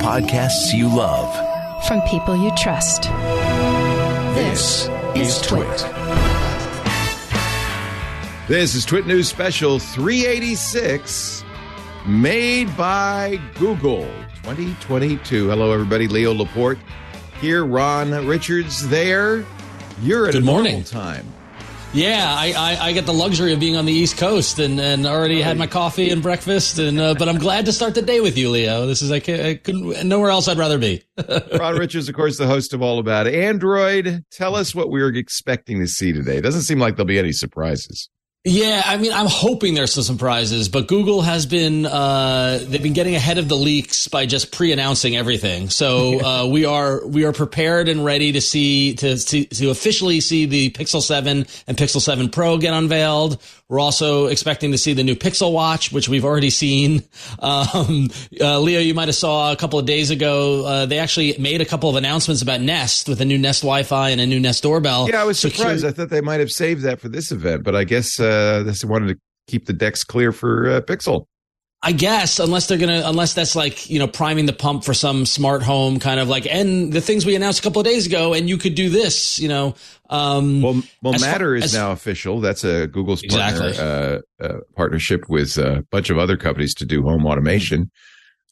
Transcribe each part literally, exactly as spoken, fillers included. Podcasts you love from people you trust. This is Twit. This is Twit News Special three eighty-six, made by Google twenty twenty-two. Hello, everybody. Leo Laporte here. Ron Richards there. You're at Good a morning. Normal time. Yeah, I, I, I get the luxury of being on the East Coast and, and already had my coffee and breakfast. And uh, but I'm glad to start the day with you, Leo. This is I, can't, I couldn't nowhere else I'd rather be. Ron Richards, of course, the host of All About Android. Tell us what we were expecting to see today. It doesn't seem like there'll be any surprises. Yeah, I mean, I'm hoping there's some surprises, but Google has been, uh, they've been getting ahead of the leaks by just pre-announcing everything. So, uh, we are, we are prepared and ready to see, to, to, to officially see the Pixel seven and Pixel seven Pro get unveiled. We're also expecting to see the new Pixel Watch, which we've already seen. Um, uh, Leo, you might have saw a couple of days ago, uh, they actually made a couple of announcements about Nest with a new Nest Wi-Fi and a new Nest doorbell. Yeah, I was surprised. So, I thought they might have saved that for this event, but I guess, uh, Uh, they wanted to keep the decks clear for uh, Pixel. I guess, unless they're going to, unless that's like, you know, priming the pump for some smart home kind of like, and the things we announced a couple of days ago, and you could do this, you know. Um, well, well Matter far, is as, now official. That's a Google's partner, exactly. uh, uh, partnership with a bunch of other companies to do home automation.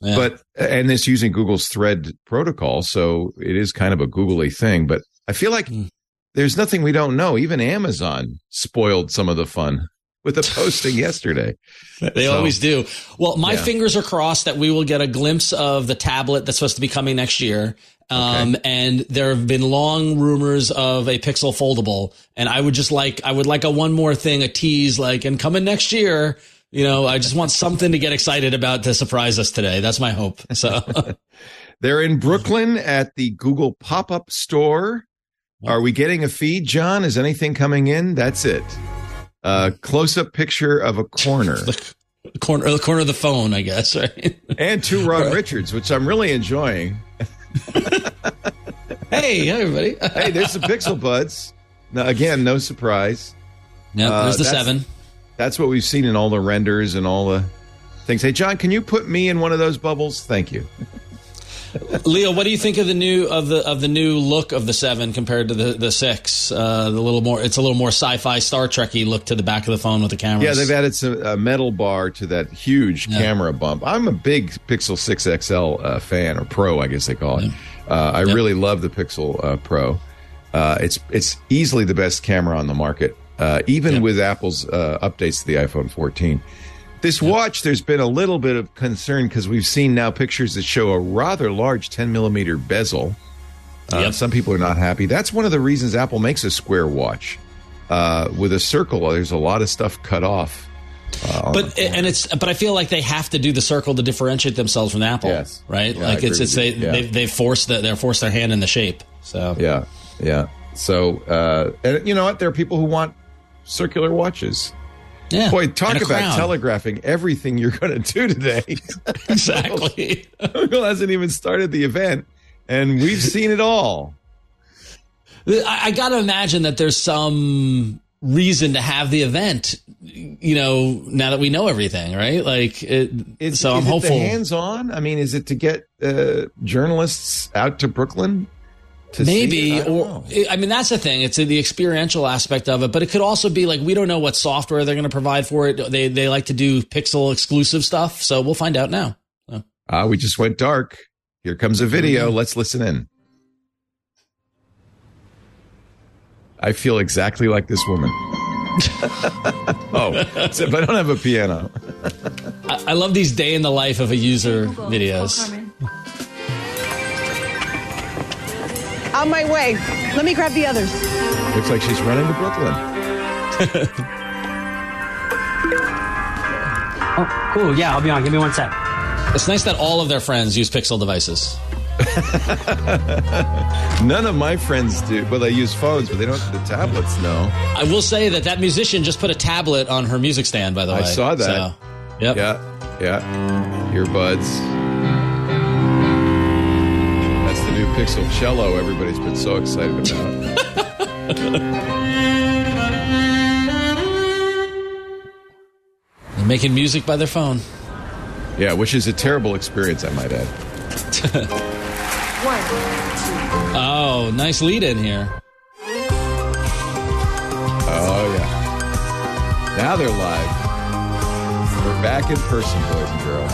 Yeah. But, and it's using Google's Thread protocol. So it is kind of a Google-y thing, but I feel like mm. there's nothing we don't know. Even Amazon spoiled some of the fun with a posting yesterday. They so, always do. Well, my yeah. fingers are crossed that we will get a glimpse of the tablet that's supposed to be coming next year. Um, okay. And there have been long rumors of a Pixel foldable. And I would just like, I would like a one more thing, a tease, like, and coming next year. You know, I just want something to get excited about to surprise us today. That's my hope. So they're in Brooklyn at the Google pop-up store. Are we getting a feed, John? Is anything coming in? That's it. A uh, close-up picture of a corner. the corner. The corner of the phone, I guess, right? And two Ron right. Richards, which I'm really enjoying. Hey, everybody. Hey, there's the Pixel Buds. Now, again, no surprise. No, nope, uh, there's the that's, seven. That's what we've seen in all the renders and all the things. Hey, John, can you put me in one of those bubbles? Thank you. Leo, what do you think of the new of the of the new look of the seven compared to the the six? Uh, the little more, it's a little more sci-fi Star Trek-y look to the back of the phone with the cameras. Yeah, they've added some a metal bar to that huge yeah. camera bump. I'm a big Pixel six X L uh, fan, or Pro, I guess they call it. Yeah. Uh, I yep. really love the Pixel uh, Pro. Uh, it's it's easily the best camera on the market, uh, even yep. with Apple's uh, updates to the iPhone fourteen. This watch, there's been a little bit of concern because we've seen now pictures that show a rather large ten millimeter bezel. Uh, yep. Some people are not happy. That's one of the reasons Apple makes a square watch uh, with a circle. There's a lot of stuff cut off. Uh, but and it's but I feel like they have to do the circle to differentiate themselves from Apple, yes. right? Yeah, like it's it's they yeah. they they force that they're forced their hand in the shape. So yeah, yeah. So uh, and you know what? There are people who want circular watches. Yeah. Boy, talk about crown. telegraphing everything you're going to do today. Exactly. Google hasn't even started the event, and we've seen it all. I, I got to imagine that there's some reason to have the event, you know, now that we know everything, right? Like, it, it's, so is I'm it hopeful. Hands-on? I mean, is it to get uh, journalists out to Brooklyn? Maybe, I or I mean, that's the thing. It's the experiential aspect of it, but it could also be like we don't know what software they're going to provide for it. They they like to do Pixel exclusive stuff, so we'll find out now. So. Ah, we just went dark. Here comes a video. Mm-hmm. Let's listen in. I feel exactly like this woman. Oh, except I don't have a piano. I, I love these day in the life of a user Google videos. On my way. Let me grab the others. Looks like she's running to Brooklyn. Oh, cool. Yeah, I'll be on. Give me one sec. It's nice that all of their friends use Pixel devices. None of my friends do. Well, they use phones, but they don't have the tablets, no. I will say that that musician just put a tablet on her music stand, by the way. I saw that. So, yep. Yeah, yeah. Earbuds. Pixel cello, everybody's been so excited about. They're making music by their phone. Yeah, which is a terrible experience, I might add. One, two. Oh, nice lead in here. Oh, yeah. Now they're live. We're back in person, boys and girls.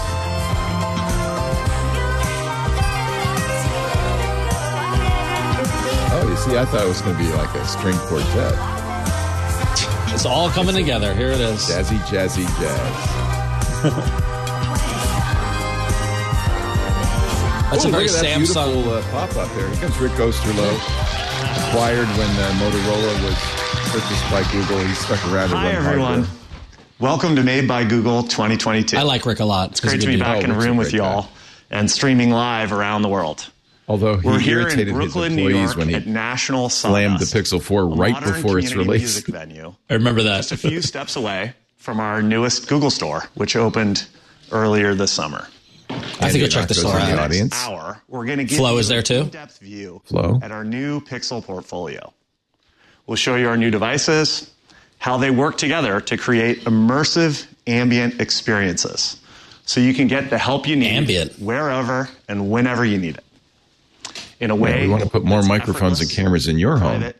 Oh, you see, I thought it was going to be like a string quartet. It's all coming it's together. Here it is. Jazzy, jazzy, jazz. That's Ooh, a very Samsung uh, pop-up there. Here comes Rick Osterloh, acquired when uh, Motorola was purchased by Google. He stuck around. Hi, everyone. Hardware. Welcome to Made by Google twenty twenty-two. I like Rick a lot. It's, it's great to be back in a room with y'all and streaming live around the world. Although he We're here irritated in Brooklyn, his employees when he National slammed the Pixel four right before its release. Venue, I remember that. Just a few steps away from our newest Google store, which opened earlier this summer. I think we'll check this out. The audience. Hour, we're going to give Flow you is there too. In-depth view Flow. At our new Pixel portfolio. We'll show you our new devices, how they work together to create immersive ambient experiences, so you can get the help you need ambient. Wherever and whenever you need it. In a way, yeah, we want to put more microphones and cameras in your home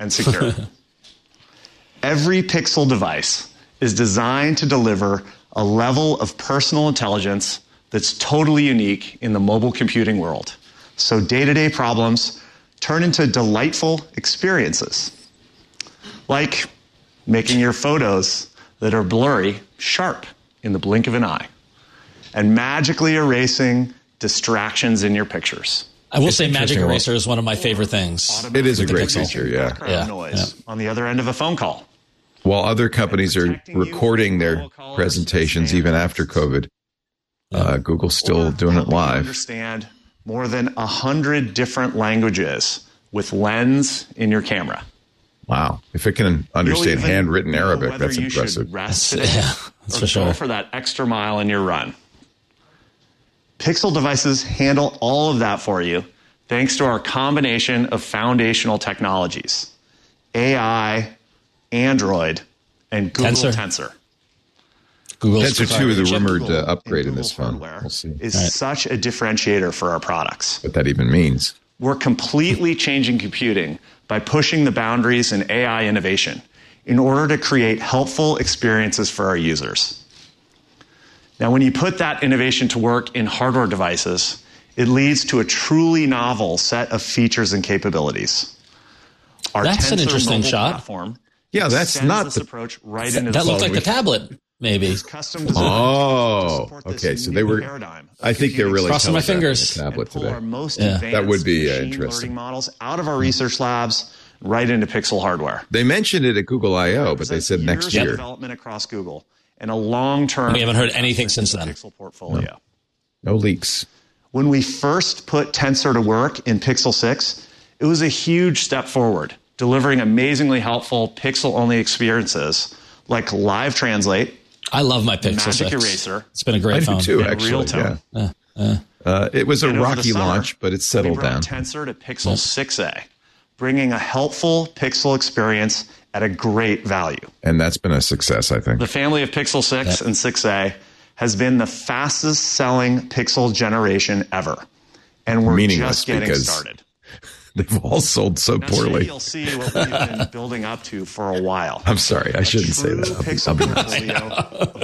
and secure. Every Pixel device is designed to deliver a level of personal intelligence that's totally unique in the mobile computing world. So day-to-day problems turn into delightful experiences. Like making your photos that are blurry sharp in the blink of an eye. And magically erasing distractions in your pictures. I will it's say Magic Eraser is one of my favorite things. It is a great feature, yeah. yeah. Noise yeah. On the other end of a phone call. While other companies are recording their presentations even after COVID, Uh, Google's still doing it live. Understand more than a hundred different languages with Lens in your camera. Wow! If it can understand handwritten Arabic, that's impressive. Rest that's, yeah, that's for sure. Go for that extra mile in your run. Pixel devices handle all of that for you, thanks to our combination of foundational technologies: A I, Android, and Google Tensor. Tensor. Google's Tensor two is the rumored uh, upgrade in this phone. We'll see. Is right. such a differentiator for our products. What that even means. We're completely changing computing by pushing the boundaries in A I innovation in order to create helpful experiences for our users. Now, when you put that innovation to work in hardware devices, it leads to a truly novel set of features and capabilities. Our that's Tensor an interesting shot. Platform yeah, that's not the approach right that, into that the looks phone. Like the tablet. Maybe. Oh, okay. So they were. Paradigm. I think they're really crossing my fingers. Tablet today. Yeah. That would be uh, interesting. Models out of our research labs, right into Pixel hardware. They mentioned it at Google I O, but they said next year. Development across Google and a long term. We haven't heard anything since then. Pixel portfolio. No. no leaks. When we first put Tensor to work in Pixel six, it was a huge step forward, delivering amazingly helpful Pixel-only experiences like Live Translate. I love my Pixel Magic six. Eraser. It's been a great I phone. I do too, actually. Real Tone. Yeah. Uh, uh. Uh, it was a and rocky summer, launch, but it's settled we down. Tensor to Pixel yeah. six A, bringing a helpful Pixel experience at a great value. And that's been a success, I think. The family of Pixel six yeah. and six A has been the fastest selling Pixel generation ever. And we're just getting started. They've all sold so now poorly. You'll see what we've been building up to for a while. I'm sorry, I a shouldn't say that. Pixel portfolio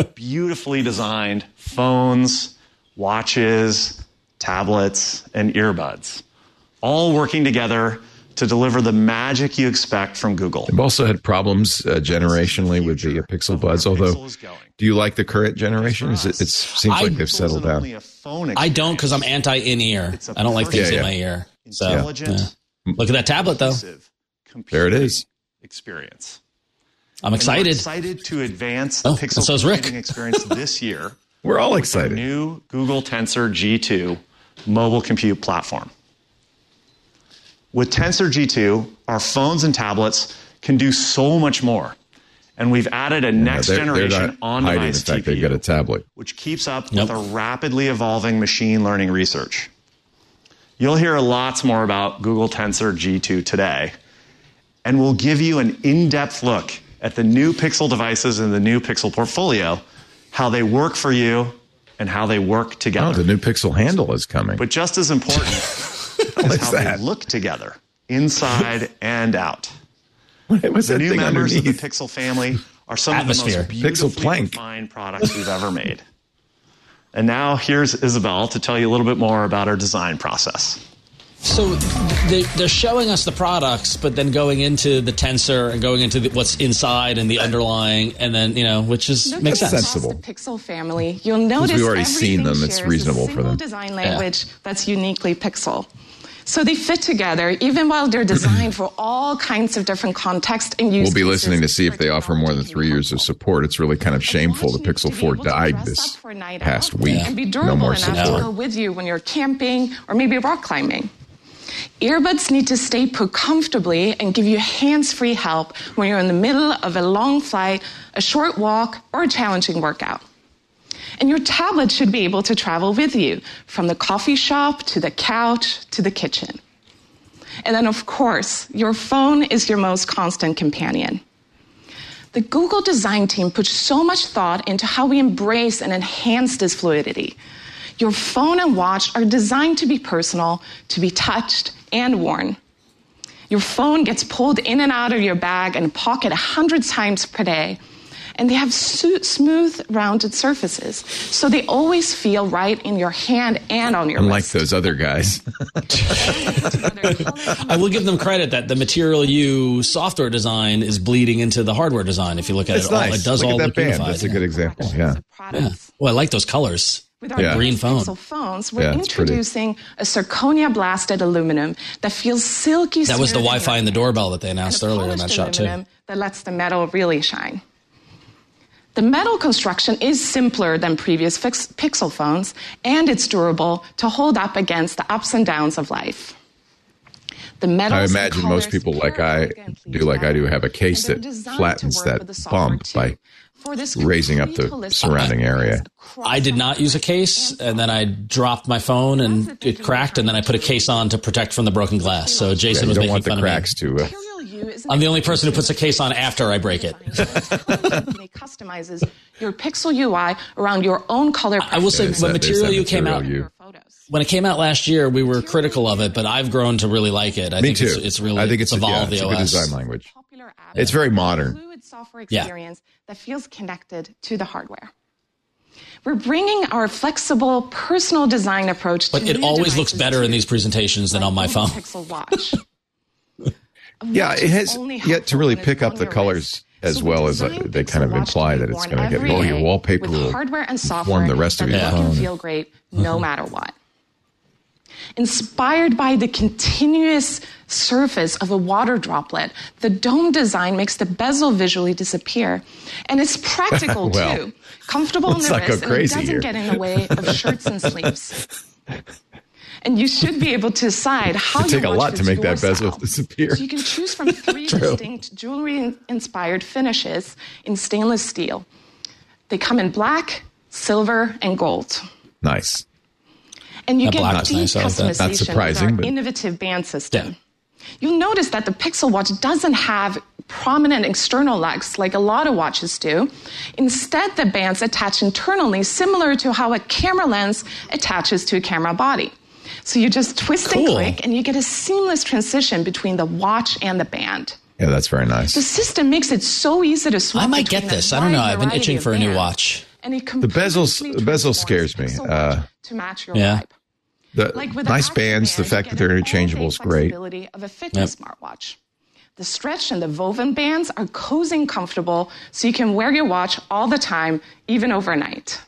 of beautifully designed phones, watches, tablets, and earbuds, all working together to deliver the magic you expect from Google. They've also had problems uh, generationally with the uh, Pixel Buds. Although, do you like the current generation? Is it, it seems I, like they've settled down. I don't because I'm anti-in-ear. I don't like things yeah, yeah. in my ear. So, intelligent. Yeah. Look at that tablet, though. There it is. Experience. I'm excited. Excited to advance the oh, Pixel so Computing experience this year. We're all excited. New Google Tensor G two mobile compute platform. With Tensor G two, our phones and tablets can do so much more, and we've added a next yeah, they're, generation on-device the T P U, got a tablet. Which keeps up nope. with our rapidly evolving machine learning research. You'll hear lots more about Google Tensor G two today, and we'll give you an in-depth look at the new Pixel devices and the new Pixel portfolio, how they work for you, and how they work together. Oh, the new Pixel handle is coming. But just as important is how that? they look together, inside and out. What was the that new thing members underneath? of the Pixel family are some Atmosphere. of the most beautifully refined products we've ever made. And now here's Isabel to tell you a little bit more about our design process. So they're showing us the products, but then going into the Tensor and going into the, what's inside and the underlying, and then, you know, which is Look makes sense. Sensible. The Pixel family, you'll notice we've already seen them. It's reasonable for them. Design language yeah. that's uniquely Pixel. So they fit together, even while they're designed for all kinds of different contexts and use cases. We'll be listening to see if they offer more than three years of support. It's really kind of shameful the Pixel four died this past week. Yeah. And be durable no more enough support. to go with you when you're camping or maybe rock climbing. Earbuds need to stay put comfortably and give you hands-free help when you're in the middle of a long flight, a short walk, or a challenging workout. And your tablet should be able to travel with you from the coffee shop to the couch to the kitchen. And then, of course, your phone is your most constant companion. The Google design team put so much thought into how we embrace and enhance this fluidity. Your phone and watch are designed to be personal, to be touched and worn. Your phone gets pulled in and out of your bag and pocket a hundred times per day. And they have smooth, rounded surfaces, so they always feel right in your hand and on your wrist. Unlike those other guys. I will give them credit that the Material U software design is bleeding into the hardware design. If you look at That's it, nice. all, it does look all look that unified. That's a good example. Yeah. yeah. Well, I like those colors. With our yeah. green phone. Pixel phones, we're yeah, introducing pretty. a zirconia-blasted aluminum that feels silky. That was the Wi-Fi in the doorbell that they announced earlier in that shot, too. That lets the metal really shine. The metal construction is simpler than previous Pixel phones, and it's durable to hold up against the ups and downs of life. The metal. I imagine most people like I do, like I do, have a case that flattens that bump by raising up the surrounding area. I did not use a case, and then I dropped my phone, and it cracked, and then I put a case on to protect from the broken glass. So Jason yeah, was making fun of me. You don't want the cracks to... Uh, I'm the only person who puts a case on after I break it. Customizes your Pixel U I around your own color. I will say, when Material U came out, when it came out last year, we were critical of it, but I've grown to really like it. I think it's, it's really I think it's evolved the O S. It's a good design language. It's very modern. Fluid software experience that feels connected to the hardware. We're bringing our flexible, personal design approach. But it always looks better in these presentations than on my phone. Pixel Watch. Yeah, it has yet to really pick up the colors as well as they kind of imply that it's going to get, oh, your wallpaper will form the rest of your phone. Can feel great no matter what. Inspired by the continuous surface of a water droplet, the dome design makes the bezel visually disappear. And it's practical, well, too. Comfortable in the wrist, and it doesn't here. get in the way of shirts and sleeves. And you should be able to decide how you want to take a lot to make that bezel disappear. So you can choose from three distinct jewelry-inspired finishes in stainless steel. They come in black, silver, and gold. Nice. And you get deep customization with our innovative band system. You'll notice that the Pixel Watch doesn't have prominent external lugs like a lot of watches do. Instead, the bands attach internally, similar to how a camera lens attaches to a camera body. So you just twist cool. and click, and you get a seamless transition between the watch and the band. Yeah, that's very nice. The system makes it so easy to swap. I might get this. I don't know. I've been itching for a new watch. And it the bezels, the bezel scares me. Uh, to match your yeah. vibe. The like with nice bands, band, the fact that they're interchangeable is great. Of a fitness yep. smartwatch. The stretch and the woven bands are cozy and comfortable, so you can wear your watch all the time, even overnight.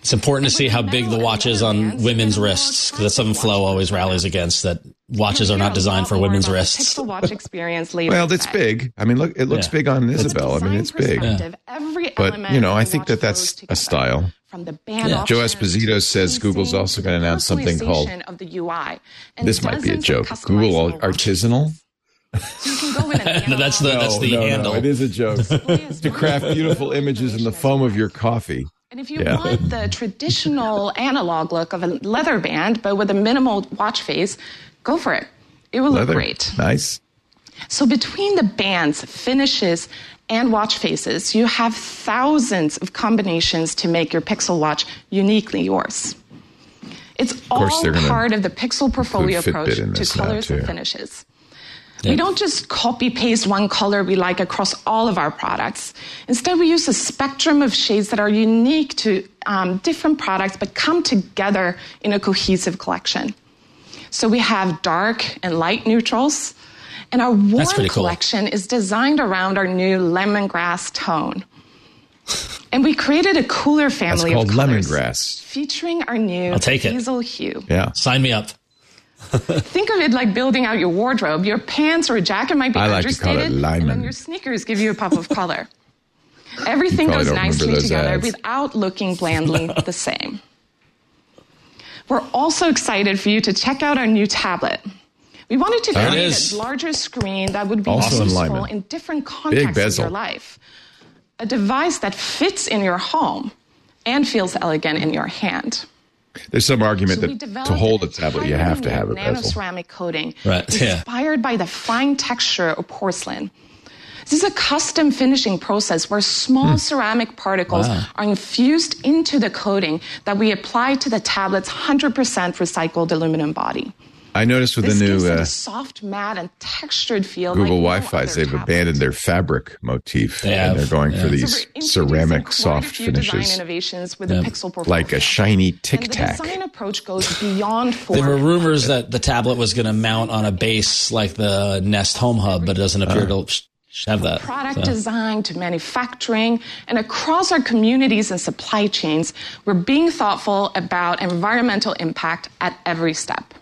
It's important to see how big the watch is on women's wrists, because that's something Flo always rallies against, that watches are not designed for women's wrists. Well, it's big. I mean, look, it looks yeah. big on Isabel. I mean, it's big. Yeah. But, you know, I think that that's a style. Yeah. Joe Esposito says Google's also going to announce something called, this might be a joke, Google Artisanal. So you can go in and no, that's the, that's the no, no, handle. No, it is a joke. To craft beautiful images in the foam of your coffee. And if you yeah. want the traditional analog look of a leather band, but with a minimal watch face, go for it. It will leather. look great. Nice. So between the bands, finishes, and watch faces, you have thousands of combinations to make your Pixel Watch uniquely yours. It's all part of the Pixel portfolio approach to colors and finishes. Yep. We don't just copy-paste one color we like across all of our products. Instead, we use a spectrum of shades that are unique to um, different products but come together in a cohesive collection. So we have dark and light neutrals, and our warm collection cool. is designed around our new lemongrass tone. And we created a cooler family of colors lemongrass. featuring our new hazel hue. Yeah, sign me up. Think of it like building out your wardrobe. Your pants or a jacket might be I understated, like to call it and then your sneakers give you a puff of color. Everything goes nicely together ads. without looking blandly the same. We're also excited for you to check out our new tablet. We wanted to there create a larger screen that would be also useful in different contexts of your life. A device that fits in your home and feels elegant in your hand. There's some argument so that to hold a tablet, you have to have a bezel. Nano-ceramic coating right. inspired yeah. by the fine texture of porcelain. This is a custom finishing process where small hmm. ceramic particles wow. are infused into the coating that we apply to the tablet's one hundred percent recycled aluminum body. I noticed with this the new uh, soft, matte, and textured feel. Google like no Wi-Fi's, they've tablets. abandoned their fabric motif, they and have, they're going yeah. for these so ceramic soft finishes, with yeah. a like a shiny Tic Tac. The design approach goes beyond form. There were rumors that the tablet was going to mount on a base like the Nest Home Hub, but it doesn't appear uh, to have that. From product so. design to manufacturing, and across our communities and supply chains, we're being thoughtful about environmental impact at every step.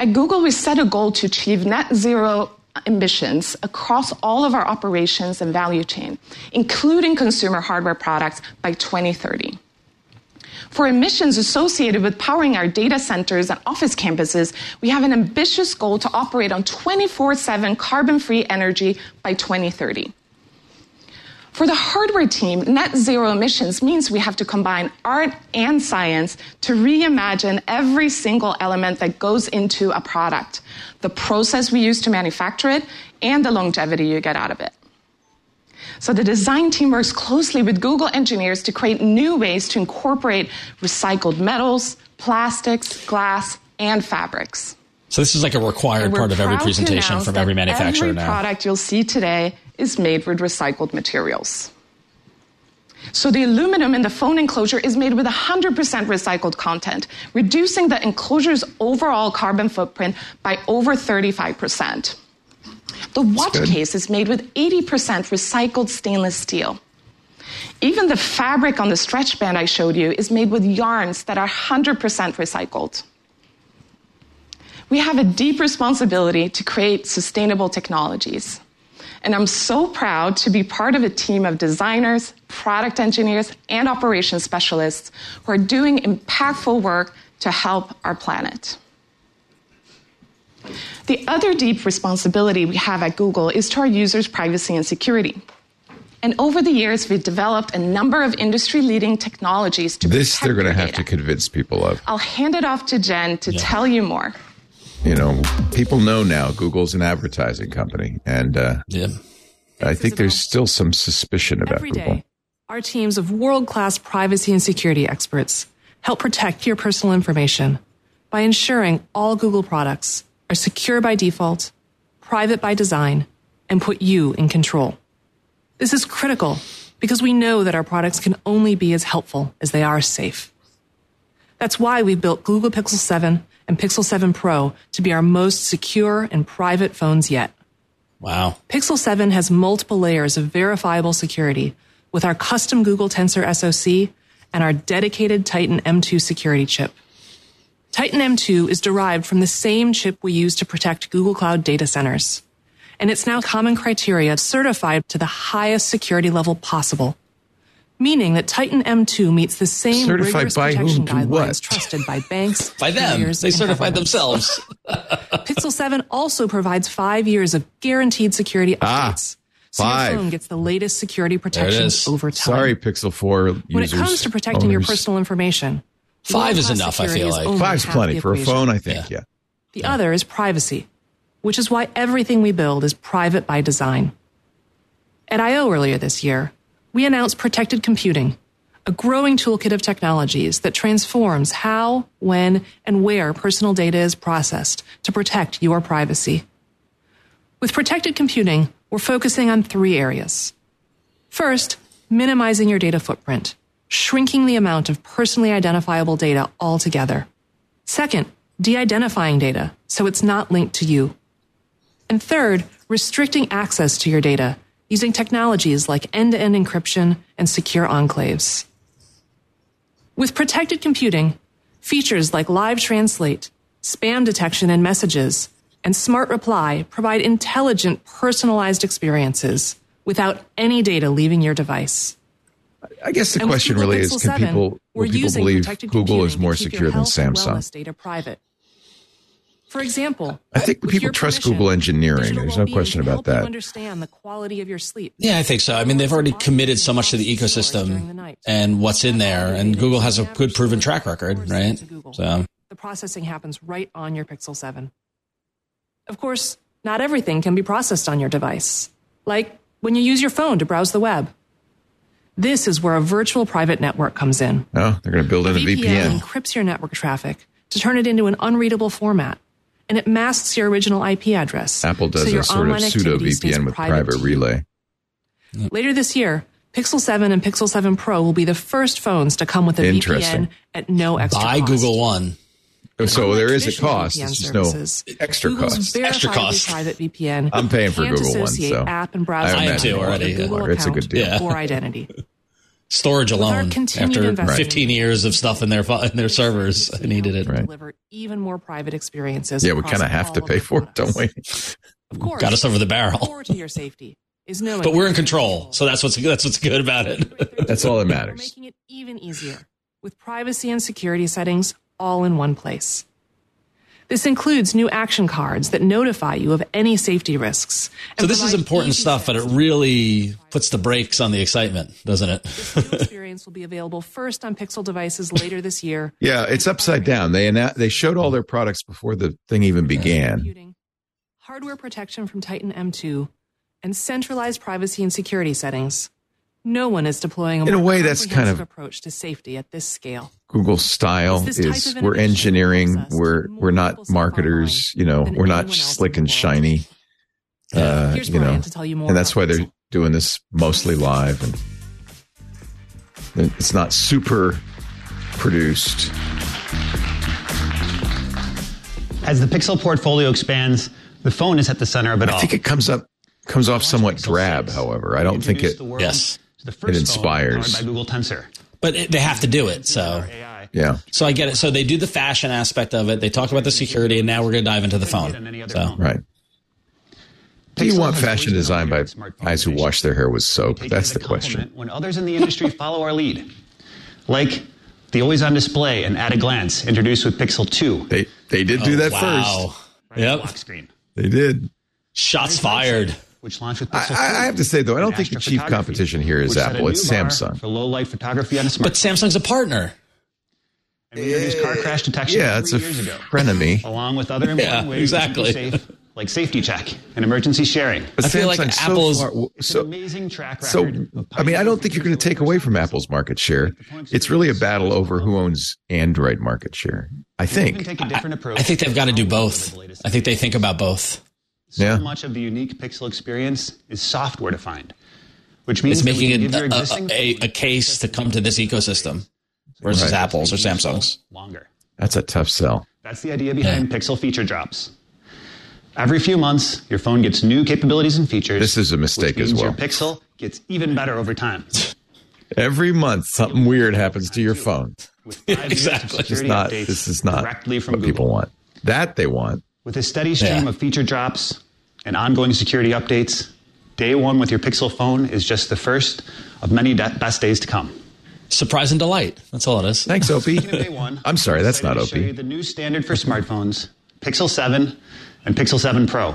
At Google, we set a goal to achieve net zero emissions across all of our operations and value chain, including consumer hardware products, by twenty thirty. For emissions associated with powering our data centers and office campuses, we have an ambitious goal to operate on twenty-four seven carbon-free energy by twenty thirty. For the hardware team, net zero emissions means we have to combine art and science to reimagine every single element that goes into a product, the process we use to manufacture it, and the longevity you get out of it. So the design team works closely with Google engineers to create new ways to incorporate recycled metals, plastics, glass, and fabrics. So this is like a required part of every presentation from every manufacturer now. Every product you'll see today is made with recycled materials. So the aluminum in the phone enclosure is made with one hundred percent recycled content, reducing the enclosure's overall carbon footprint by over thirty-five percent. The watch case is made with eighty percent recycled stainless steel. Even the fabric on the stretch band I showed you is made with yarns that are one hundred percent recycled. We have a deep responsibility to create sustainable technologies. And I'm so proud to be part of a team of designers, product engineers, and operations specialists who are doing impactful work to help our planet. The other deep responsibility we have at Google is to our users' privacy and security. And over the years, we've developed a number of industry-leading technologies to protect this they're going to have to convince people of. I'll hand it off to Jen to yeah. tell you more. You know, people know now Google's an advertising company, and uh, yeah. I think there's still some suspicion about Google. Every day, our teams of world-class privacy and security experts help protect your personal information by ensuring all Google products are secure by default, private by design, and put you in control. This is critical because we know that our products can only be as helpful as they are safe. That's why we built Google Pixel seven and Pixel seven Pro to be our most secure and private phones yet. Wow. Pixel seven has multiple layers of verifiable security with our custom Google Tensor S O C and our dedicated Titan M two security chip. Titan M two is derived from the same chip we use to protect Google Cloud data centers, and it's now common criteria certified to the highest security level possible, meaning that Titan M two meets the same certified rigorous by protection whom, guidelines what? trusted by banks. By them. They certified themselves. Pixel seven also provides five years of guaranteed security updates. Ah, so five. Your phone gets the latest security protections over time. Sorry, Pixel four users, when it comes to protecting owners. your personal information, five is enough, I feel like. Five's plenty for a phone, I think, yeah. yeah. The yeah. other is privacy. which is why everything we build is private by design. At I O earlier this year, we announced Protected Computing, a growing toolkit of technologies that transforms how, when, and where personal data is processed to protect your privacy. With Protected Computing, we're focusing on three areas. First, minimizing your data footprint, shrinking the amount of personally identifiable data altogether. Second, de-identifying data so it's not linked to you. And third, restricting access to your data using technologies like end-to-end encryption and secure enclaves. With Protected Computing, features like Live Translate, spam detection in messages, and Smart Reply provide intelligent, personalized experiences without any data leaving your device. I guess the question really is, can people, will people believe Google is more secure than Samsung? For example, I think people trust Google engineering. There's no question about that. Understand the quality of your sleep. Yeah, I think so. I mean, they've already committed so much to the ecosystem and what's in there, and Google has a good proven track record, right? So the processing happens right on your Pixel seven. Of course, not everything can be processed on your device, like when you use your phone to browse the web. This is where a virtual private network comes in. Oh, they're going to build in a V P N. V P N encrypts your network traffic to turn it into an unreadable format, and it masks your original I P address. Apple does a sort of pseudo V P N with private relay. Later this year, Pixel seven and Pixel seven Pro will be the first phones to come with a V P N at no extra cost. Buy Google One. So there is a cost. It's just no extra cost. Extra cost. I'm paying for Google One. So app and browser. I am too already. It's a good deal. Or identity. Storage alone, after fifteen years of stuff in their in their servers, I needed it. Right. Deliver even more private experiences. Yeah, we kind of have to pay for it, don't we? Of course, got us over the barrel. Core to your safety is no. But we're in control, so that's what's that's what's good about it. That's all that matters. We're making it even easier with privacy and security settings all in one place. This includes new action cards that notify you of any safety risks. So this is important stuff, but it really puts the brakes on the excitement, doesn't it? This new experience will be available first on Pixel devices later this year. Yeah, it's upside down. They anna- they showed all their products before the thing even began. Hardware protection from Titan M two and centralized privacy and security settings. No one is deploying a more in a way that's kind of approach to safety at this scale. Google's style is we're engineering, we're we're not marketers, you know, we're not slick and shiny, uh, you know, and that's why they're doing this mostly live, and it's not super produced. As the Pixel portfolio expands, the phone is at the center of it all. I think it comes up, comes off somewhat drab. However, I don't think it. Yes. The first it inspires by Google Tensor, but it, they have to do it. So yeah, so I get it. So they do the fashion aspect of it. They talked about the security, and now we're going to dive into the phone. So. Right. Do you want fashion designed by guys who wash their hair with soap? That's the question. When others in the industry follow our lead, like the always-on display and at a glance introduced with Pixel two, they they did do oh, that wow. first. Yep. Lock screen. They did. Shots fired. Which launched with Pixel I, I have to say, though, I don't think the chief competition here is Apple. It's Samsung. For low-light photography on a smartphone. But Samsung's a partner. And we introduced car crash detection yeah, three years ago. Yeah, it's a frenemy. Along with other important yeah, ways exactly. to be safe, like safety check and emergency sharing. But I feel Samsung, like Apple's... So, it's an amazing track record. So, I mean, I don't think you're going to take away from Apple's market share. It's really a battle over who owns Android market share, I think. I, I think they've got to do both. I think they think about both. So yeah. much of the unique Pixel experience is software defined, which means it's making it a, a, a, a case to come to this ecosystem versus right. Apple's or Samsung's. Longer. That's a tough sell. That's the idea behind yeah. Pixel feature drops. Every few months, your phone gets new capabilities and features. This is a mistake which means as well. Your Pixel gets even better over time. Every month, something weird happens to your phone. With exactly. It's not, this is not directly from what Google. People want. That they want. With a steady stream yeah. of feature drops and ongoing security updates, day one with your Pixel phone is just the first of many de- best days to come. Surprise and delight. That's all it is. Thanks, Opie. Day one, I'm sorry, that's not Opie. Show you the new standard for smartphones, Pixel seven and Pixel seven Pro.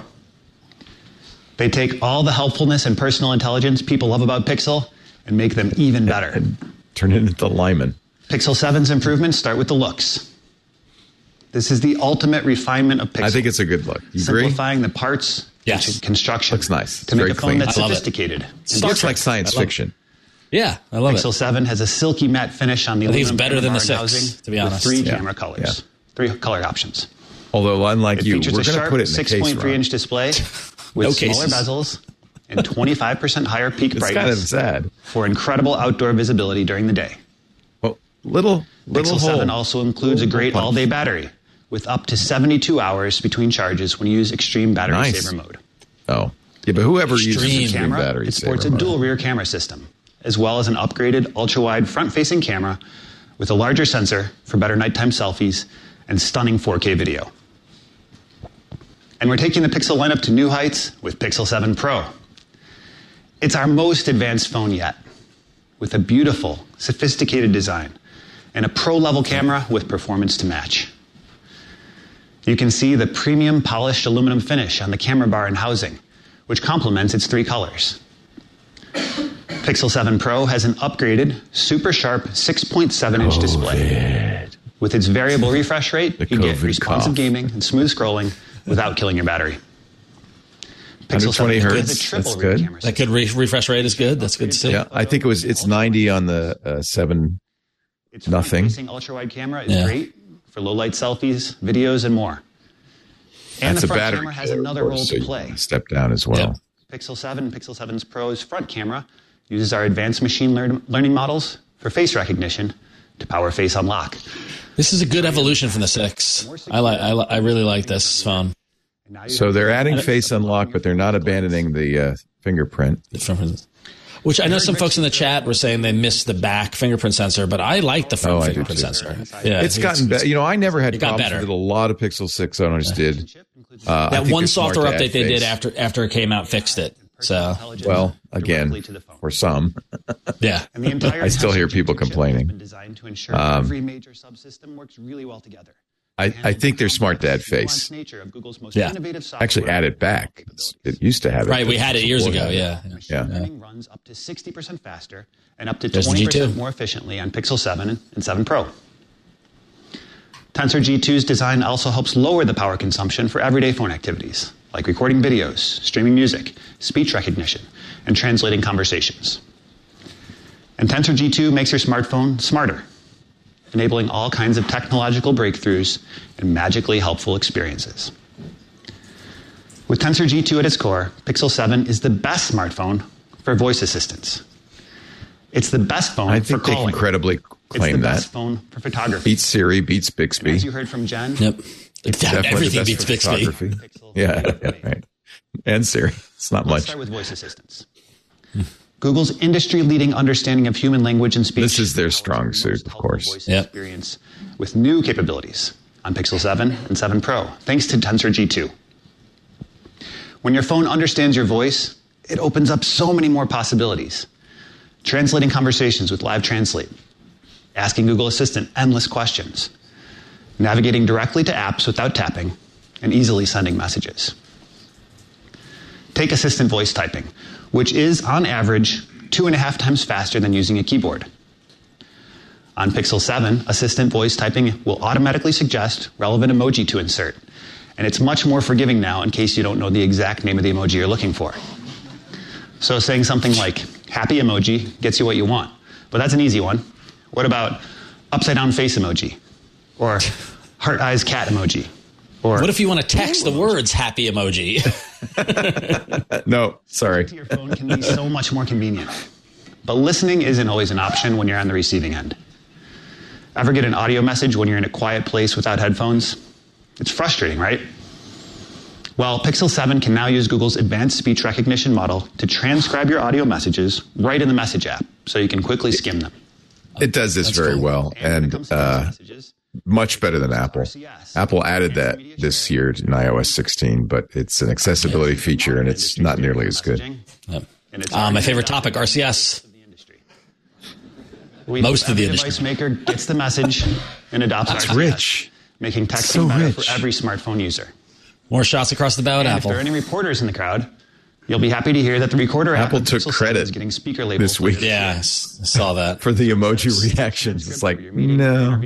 They take all the helpfulness and personal intelligence people love about Pixel and make them even better. And turn it into Lyman. Pixel seven's improvements start with the looks. This is the ultimate refinement of Pixel. I think it's a good look. You Simplifying agree? the parts, yes. construction. Looks nice. To it's make a phone clean. that's sophisticated. It looks like science fiction. Yeah, I love Pixel it. Pixel seven has a silky matte finish on the aluminum. I think it's better than the six, to be honest. With three yeah. camera colors. Yeah. Three color options. Although, unlike it you, we're going to put it in the case. It features a sharp six point three inch display with no smaller cases. bezels and twenty-five percent higher peak it's brightness. It's kind of sad. For incredible outdoor visibility during the day. Well, little, little Pixel hole. seven also includes little a great punch. all-day battery with up to seventy-two hours between charges when you use extreme battery nice. saver mode. Oh. Yeah, but whoever extreme uses extreme camera, battery it saver It sports a mode. dual rear camera system, as well as an upgraded ultra-wide front-facing camera with a larger sensor for better nighttime selfies and stunning four K video. And we're taking the Pixel lineup to new heights with Pixel seven Pro. It's our most advanced phone yet, with a beautiful, sophisticated design and a pro-level camera with performance to match. You can see the premium polished aluminum finish on the camera bar and housing, which complements its three colors. Pixel seven Pro has an upgraded, super sharp six point seven inch display. With its variable refresh rate, you get responsive cough. gaming and smooth scrolling without killing your battery. Pixel seven hertz. A triple rear camera. That good re- refresh rate is good. That's good to see. Yeah, I think it was. It's ninety on the uh, seven. It's nothing. Ultra wide camera is yeah. great for low light selfies, videos, and more. And That's the front a battery camera has another course, role to so play. Step down as well. Yeah. Pixel seven, Pixel seven's Pro's front camera uses our advanced machine learn- learning models for face recognition to power face unlock. This is a good evolution from the six. I like. I, li- I really like this phone. So they're adding face unlock, but they're not abandoning the uh, fingerprint. Which I know some folks in the chat were saying they missed the back fingerprint sensor, but I like the front oh, fingerprint sensor. Yeah, it's gotten better. You know, I never had problems better. with it. A lot of Pixel six owners did. Uh, that one software update they did after after it came out fixed it. So well, again, for some, yeah, and the entire I still hear people complaining. Designed to ensure um, every major subsystem works really well together. I, I think they're smart to add face. Most yeah, actually add it back. It used to have it. Right, we had it years ago. Yeah, yeah. yeah. Runs up to sixty percent faster and up to twenty percent more efficiently on Pixel seven and seven Pro. Tensor G two's design also helps lower the power consumption for everyday phone activities, like recording videos, streaming music, speech recognition, and translating conversations. And Tensor G two makes your smartphone smarter, enabling all kinds of technological breakthroughs and magically helpful experiences. With Tensor G two at its core, Pixel seven is the best smartphone for voice assistance. It's the best phone for calling. I think they can credibly claim that. It's the best phone for photography. Beats Siri, beats Bixby. And as you heard from Jen, yep. It's definitely everything beats Bixby. Yeah, yeah, right. And Siri. It's not Let's much. Let's start with voice assistance. Google's industry-leading understanding of human language and speech. This is their strong suit, of course. Yep. Experience with new capabilities on Pixel seven and seven Pro, thanks to Tensor G two. When your phone understands your voice, it opens up so many more possibilities. Translating conversations with Live Translate. Asking Google Assistant endless questions. Navigating directly to apps without tapping, and easily sending messages. Take assistant voice typing, which is, on average, two and a half times faster than using a keyboard. On Pixel seven, assistant voice typing will automatically suggest relevant emoji to insert, and it's much more forgiving now in case you don't know the exact name of the emoji you're looking for. So saying something like, happy emoji gets you what you want, but that's an easy one. What about upside down face emoji? Or heart eyes cat emoji. Or what if you want to text the words happy emoji? No, sorry. Your phone can be so much more convenient. But listening isn't always an option when you're on the receiving end. Ever get an audio message when you're in a quiet place without headphones? It's frustrating, right? Well, Pixel seven can now use Google's advanced speech recognition model to transcribe your audio messages right in the message app so you can quickly skim them. It does this That's very cool. well. And, and uh, much better than Apple. Apple added that this year in iOS sixteen, but it's an accessibility feature and it's not nearly as good. Uh, my favorite topic, R C S. Most of the industry. Device maker gets the message and adopts R C S. That's rich. Making texting better for every smartphone user. More shots across the bow at Apple. If there are any reporters in the crowd, You'll be happy to hear that the recorder Apple app took Pixel credit is getting speaker labels this week. Yeah, I saw that. For the emoji reactions. It's like, no.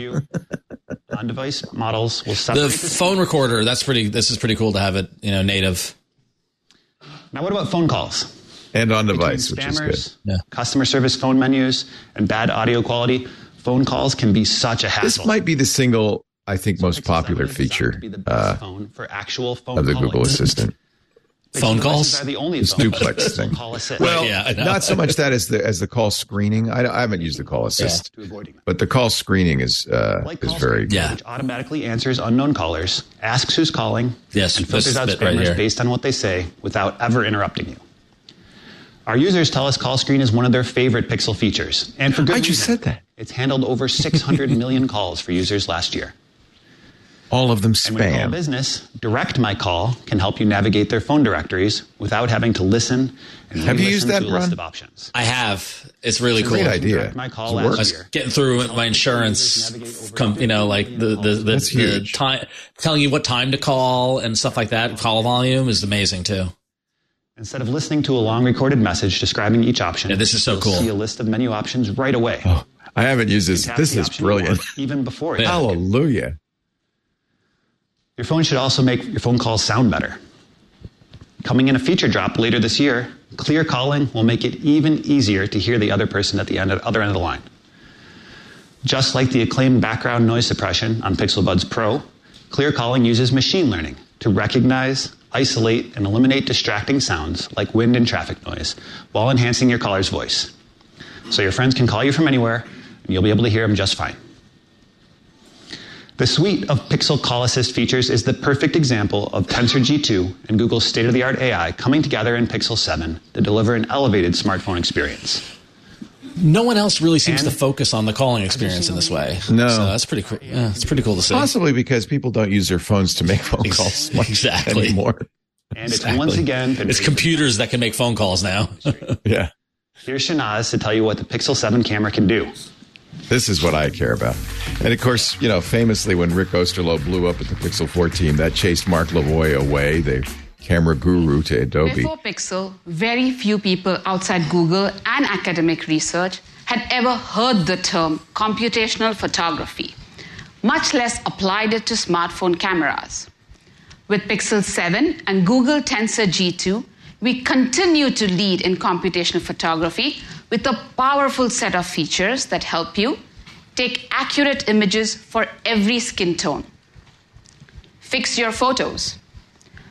On-device models will stop. The phone recorder, that's pretty, this is pretty cool to have it, you know, native. Now, what about phone calls? And on-device, which is good. Yeah. Customer service phone menus and bad audio quality. Phone calls can be such a hassle. This might be the single, I think, most popular feature uh, of the Google Assistant. Phone calls are the only this duplex thing. Well, yeah, not so much that as the as the call screening. I, I haven't used the call assist, yeah. but the call screening is uh, like is very good. Yeah. Which automatically answers unknown callers, asks who's calling, yes, and filters out spammers right based on what they say without ever interrupting you. Our users tell us call screen is one of their favorite Pixel features, and for good reason. I just said that it's handled over six hundred million calls for users last year. All of them spam. And when you call business, Direct My Call can help you navigate their phone directories without having to listen and have you used that, Ron? List of options. I have. It's really it's a cool. Great idea. Direct My Call last year. Getting through with my insurance, com- you know, like the, the, the, the time, telling you what time to call and stuff like that. Call volume is amazing too. Instead of listening to a long recorded message describing each option, yeah, this is so you'll cool. see a list of menu options right away. Oh, I haven't used this. This is brilliant. Even before it. Hallelujah. Your phone should also make your phone calls sound better. Coming in a feature drop later this year, Clear Calling will make it even easier to hear the other person at the end of, other end of the line. Just like the acclaimed background noise suppression on Pixel Buds Pro, Clear Calling uses machine learning to recognize, isolate, and eliminate distracting sounds like wind and traffic noise while enhancing your caller's voice. So your friends can call you from anywhere, and you'll be able to hear them just fine. The suite of Pixel Call Assist features is the perfect example of Tensor G two and Google's state-of-the-art A I coming together in Pixel seven to deliver an elevated smartphone experience. No one else really seems and to focus on the calling experience in this way. No. So that's pretty cool. Yeah, it's pretty cool to see. Possibly because people don't use their phones to make phone calls like exactly. anymore. And it's exactly. once again... It's computers that can make phone calls now. Yeah. Here's Shanaz to tell you what the Pixel seven camera can do. This is what I care about. And, of course, you know, famously when Rick Osterloh blew up at the Pixel four team, that chased Mark Lavoie away, the camera guru, to Adobe. Before Pixel, very few people outside Google and academic research had ever heard the term computational photography, much less applied it to smartphone cameras. With Pixel seven and Google Tensor G two, we continue to lead in computational photography with a powerful set of features that help you take accurate images for every skin tone, fix your photos,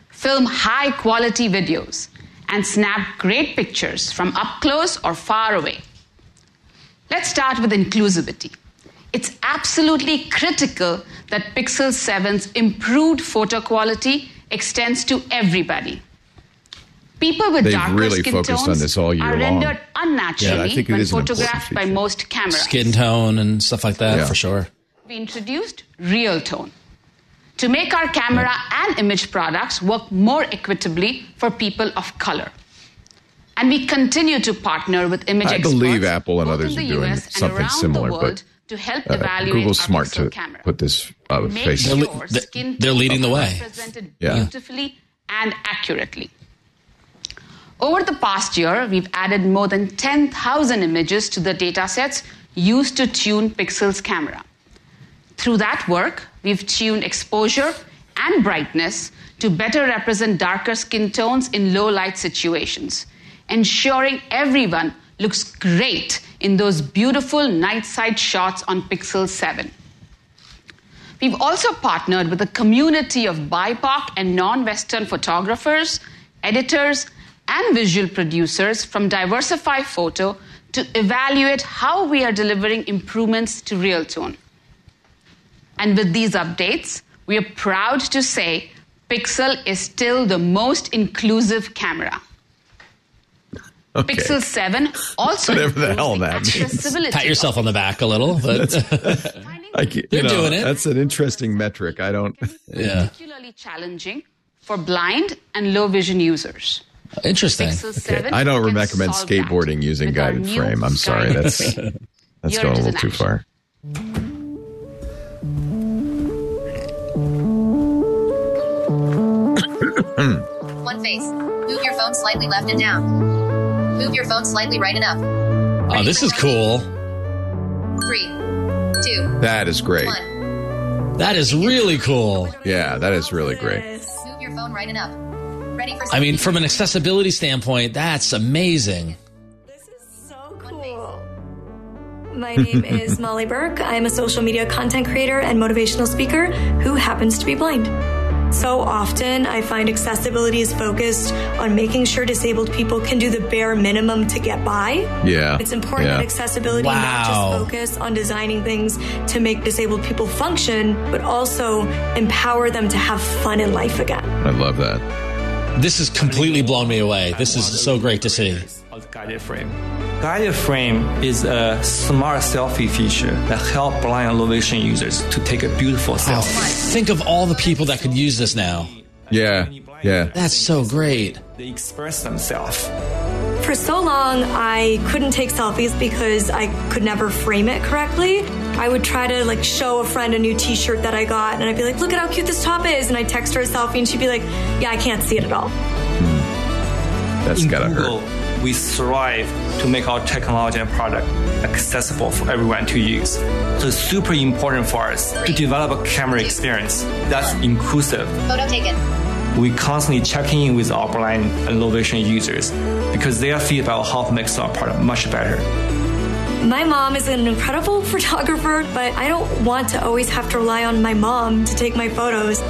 film high-quality videos, and snap great pictures from up close or far away. Let's start with inclusivity. It's absolutely critical that Pixel seven's improved photo quality extends to everybody. People with They've darker really skin tones on this all year are long. rendered unnaturally yeah, when photographed by most cameras. Skin tone and stuff like that, yeah. for sure. We introduced Real Tone to make our camera yeah. and image products work more equitably for people of color. And we continue to partner with image I experts. I believe Apple and others are doing something similar, but to help evaluate uh, Google's smart to camera. put this uh, face. They're, le- they're leading the way. Presented yeah. beautifully and accurately. Over the past year, we've added more than ten thousand images to the datasets used to tune Pixel's camera. Through that work, we've tuned exposure and brightness to better represent darker skin tones in low-light situations, ensuring everyone looks great in those beautiful night-side shots on Pixel seven. We've also partnered with a community of B I P O C and non-Western photographers, editors, and visual producers from Diversify Photo to evaluate how we are delivering improvements to Real Tone. And with these updates, we are proud to say Pixel is still the most inclusive camera. Okay. Pixel seven also Whatever the hell that means. Pat yourself on the back a little. But like, you You're know, doing it. That's an interesting metric. I don't... Yeah. Particularly challenging for blind and low vision users. Interesting. Okay. I don't recommend skateboarding using Guided Frame. I'm sorry. That's that's going a little too far. one face. Move your phone slightly left and down. Move your phone slightly right and up. Ready? Oh, this is cool. Three, two. That is great. One. That is really cool. Yeah, that is really great. Move your phone right and up. Ready for I mean, from an accessibility standpoint, that's amazing. This is so cool. My name is Molly Burke. I'm a social media content creator and motivational speaker who happens to be blind. So often, I find accessibility is focused on making sure disabled people can do the bare minimum to get by. Yeah. It's important yeah. that accessibility wow. not just focus on designing things to make disabled people function, but also empower them to have fun in life again. I love that. This has completely blown me away. This is so great to see. Guided Frame. Guided Frame is a smart selfie feature that helps blind and low vision users to take a beautiful selfie. Oh, think of all the people that could use this now. Yeah, yeah. That's so great. They express themselves. For so long, I couldn't take selfies because I could never frame it correctly. I would try to like show a friend a new t-shirt that I got, and I'd be like, look at how cute this top is. And I'd text her a selfie, and she'd be like, yeah, I can't see it at all. That's In gotta Google, hurt. We strive to make our technology and product accessible for everyone to use. So it's super important for us to develop a camera experience that's inclusive. Photo taken. We constantly check in with our blind and low vision users because their feedback helps make our product much better. My mom is an incredible photographer, but I don't want to always have to rely on my mom to take my photos.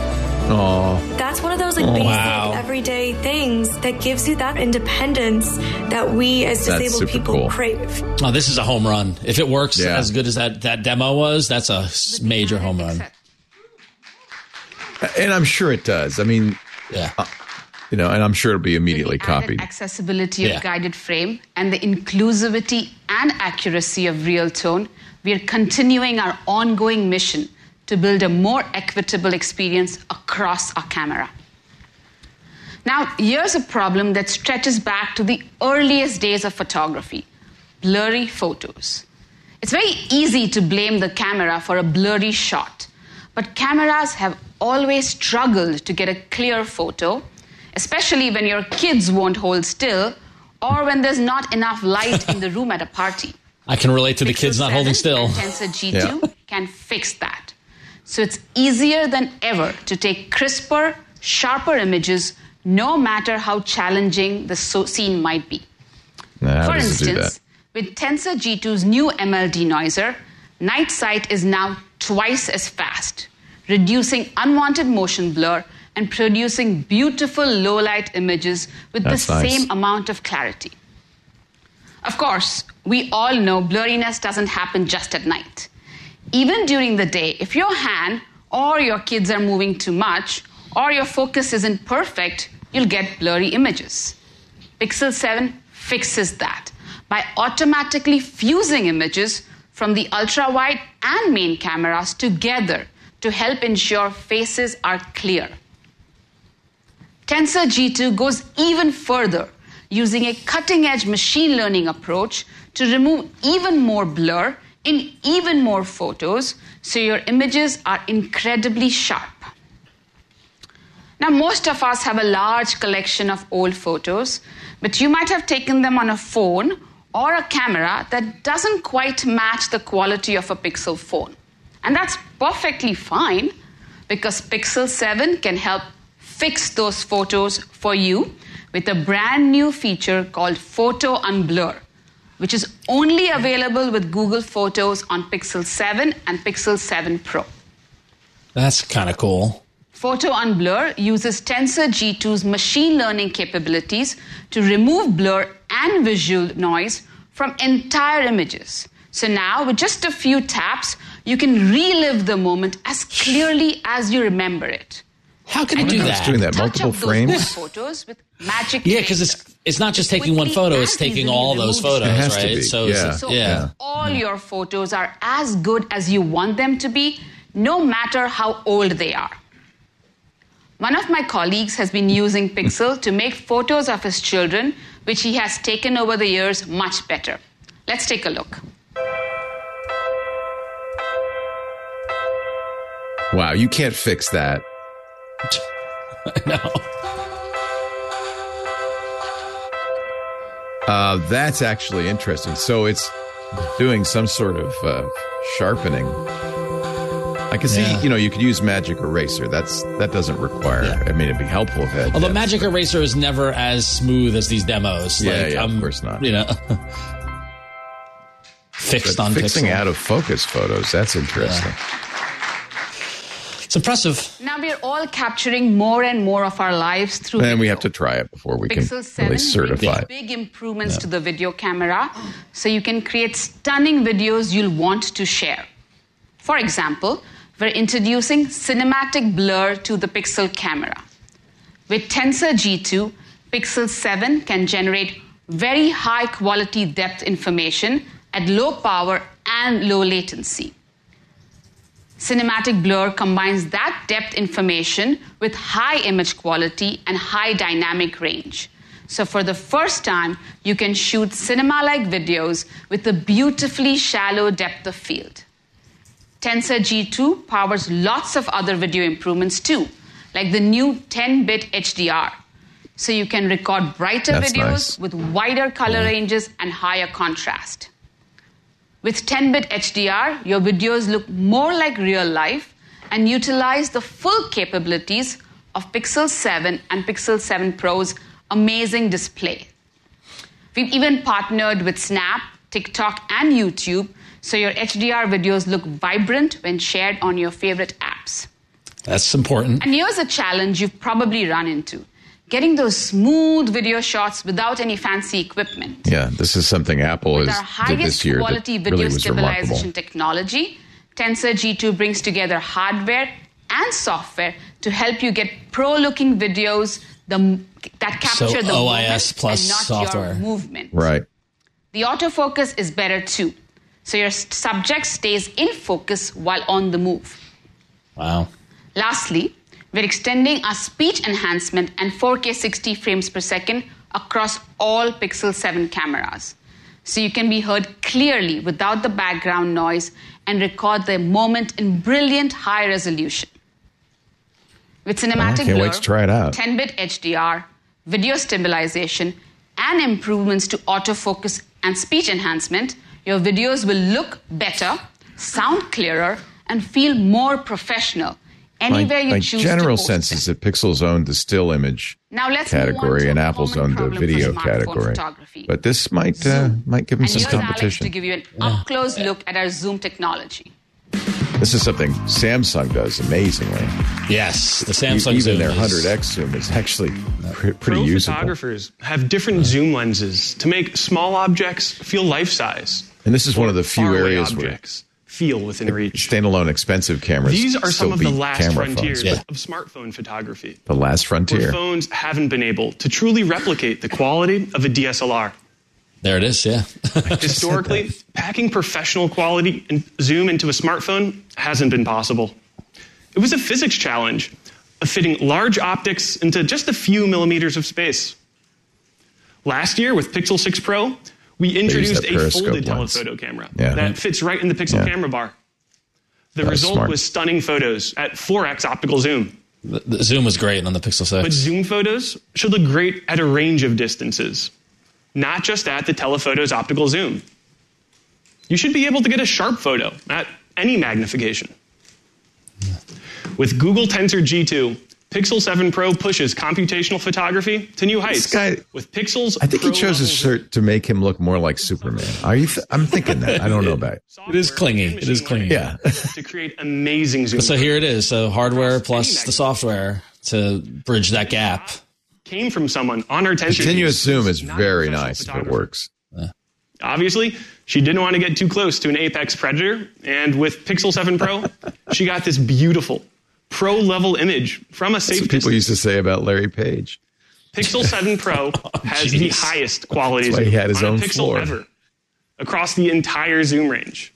Oh. That's one of those like basic wow. everyday things that gives you that independence that we as disabled people cool. crave. Oh, this is a home run. If it works yeah. as good as that, that demo was, that's a major home run. And I'm sure it does. I mean, yeah. Uh, you know, and I'm sure it'll be immediately copied. Accessibility yeah. of Guided Frame and the inclusivity and accuracy of Real Tone. We are continuing our ongoing mission to build a more equitable experience across our camera. Now, here's a problem that stretches back to the earliest days of photography, blurry photos. It's very easy to blame the camera for a blurry shot, but cameras have always struggled to get a clear photo, especially when your kids won't hold still or when there's not enough light in the room at a party. I can relate to the kids not holding still. Tensor G two yeah. can fix that. So it's easier than ever to take crisper, sharper images, no matter how challenging the so- scene might be. Nah, for instance, with Tensor G two's new M L denoiser, night sight is now twice as fast, reducing unwanted motion blur and producing beautiful low-light images with That's the nice. same amount of clarity. Of course, we all know blurriness doesn't happen just at night. Even during the day, if your hand or your kids are moving too much or your focus isn't perfect, you'll get blurry images. Pixel seven fixes that by automatically fusing images from the ultra-wide and main cameras together to help ensure faces are clear. Tensor G two goes even further, using a cutting-edge machine learning approach to remove even more blur in even more photos, so your images are incredibly sharp. Now, most of us have a large collection of old photos, but you might have taken them on a phone or a camera that doesn't quite match the quality of a Pixel phone. And that's perfectly fine, because Pixel seven can help fix those photos for you with a brand new feature called Photo Unblur, which is only available with Google Photos on Pixel seven and Pixel seven Pro. That's kind of cool. Photo Unblur uses Tensor G two's machine learning capabilities to remove blur and visual noise from entire images. So now, with just a few taps, you can relive the moment as clearly as you remember it. How can it do that? It's doing that multiple frames. Photos with Magic Eraser. Yeah, because it's it's not just taking one photo; it's taking all those photos, right? So, yeah. so yeah. all your photos are as good as you want them to be, no matter how old they are. One of my colleagues has been using Pixel to make photos of his children, which he has taken over the years much better. Let's take a look. Wow, you can't fix that. No. Uh, that's actually interesting. So it's doing some sort of uh, sharpening. I can see, yeah. you know, you could use Magic Eraser. That's That doesn't require, yeah. I mean, it'd be helpful if it Although depth, Magic but... Eraser is never as smooth as these demos. Yeah, like, yeah um, of course not. You know, fixed but on fixing Pixel. Out of focus photos. That's interesting. Yeah. It's impressive. Now we're all capturing more and more of our lives through And video. We have to try it before we Pixel can seven, really certify it. Big improvements yeah. to the video camera, so you can create stunning videos you'll want to share. For example, we're introducing Cinematic Blur to the Pixel camera. With Tensor G two, Pixel seven can generate very high-quality depth information at low power and low latency. Cinematic Blur combines that depth information with high image quality and high dynamic range. So for the first time, you can shoot cinema-like videos with a beautifully shallow depth of field. Tensor G two powers lots of other video improvements too, like the new ten-bit H D R. So you can record brighter That's videos nice. With wider color yeah. ranges and higher contrast. With ten-bit H D R, your videos look more like real life and utilize the full capabilities of Pixel seven and Pixel seven Pro's amazing display. We've even partnered with Snap, TikTok, and YouTube, so your H D R videos look vibrant when shared on your favorite apps. That's important. And here's a challenge you've probably run into: getting those smooth video shots without any fancy equipment. Yeah, this is something Apple is did this year that really was remarkable. With our highest quality video stabilization technology, Tensor G two brings together hardware and software to help you get pro-looking videos the, that capture the O I S plus software. Your movement. Right. The autofocus is better too, so your subject stays in focus while on the move. Wow. Lastly, we're extending our speech enhancement and four K sixty frames per second across all Pixel seven cameras, so you can be heard clearly without the background noise and record the moment in brilliant high resolution. With Cinematic Blur, ten-bit H D R, video stabilization, and improvements to autofocus and speech enhancement, your videos will look better, sound clearer, and feel more professional anywhere you choose to post them. My general sense is that Pixel's owned the still image category and Apple's owned the video category. But this might uh, might give them some competition. To give you an up-close look at our Zoom technology. This is something Samsung does amazingly. Yes, the Samsung Zoom. Even their one hundred X Zoom is actually pretty useful. Pro photographers have different zoom lenses to make small objects feel life-size. And this is one of the few areas where feel within reach. Standalone expensive cameras. These are some of the last frontiers of smartphone photography. The last frontier. Where phones haven't been able to truly replicate the quality of a D S L R. There it is, yeah. Historically, packing professional quality and zoom into a smartphone hasn't been possible. It was a physics challenge of fitting large optics into just a few millimeters of space. Last year, with Pixel six Pro, we introduced a folded telephoto camera yeah. that fits right in the Pixel yeah. camera bar. The That's result smart. Was stunning photos at four X optical zoom. The, the zoom was great on the Pixel six. But zoom photos should look great at a range of distances, not just at the telephoto's optical zoom. You should be able to get a sharp photo at any magnification. With Google Tensor G two, Pixel seven Pro pushes computational photography to new heights. This guy, with Pixels, I think Pro he chose his shirt to make him look more like Superman. Are you? Th- I'm thinking that. I don't know about it. It is clingy. It is clingy. Yeah. To create amazing zoom. So here it is. So hardware plus the software to bridge that gap. Came from someone on her Tensor. Continuous zoom is very nice if it works. Yeah. Obviously, she didn't want to get too close to an apex predator, and with Pixel seven Pro, she got this beautiful pro-level image from a safe distance. That's what people used to say about Larry Page. Pixel seven Pro oh, has the highest quality zoom had his on own a Pixel floor. Ever across the entire zoom range.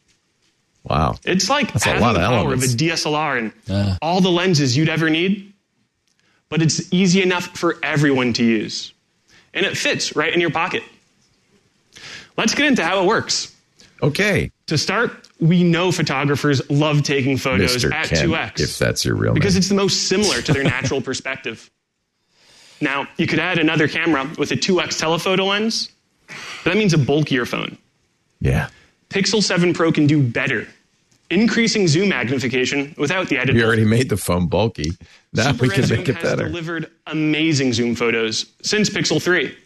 Wow, it's like That's having a lot of the power elements. Of a D S L R and yeah. all the lenses you'd ever need. But it's easy enough for everyone to use. And it fits right in your pocket. Let's get into how it works. Okay. To start, we know photographers love taking photos Mister at Ken, two X. If that's your real Because name. It's the most similar to their natural perspective. Now, you could add another camera with a two X telephoto lens, But that means a bulkier phone. Yeah. Pixel seven Pro can do better. Increasing zoom magnification without the edit. We already made the phone bulky. Now we can make it better. Super Res Zoom has delivered amazing zoom photos since Pixel three.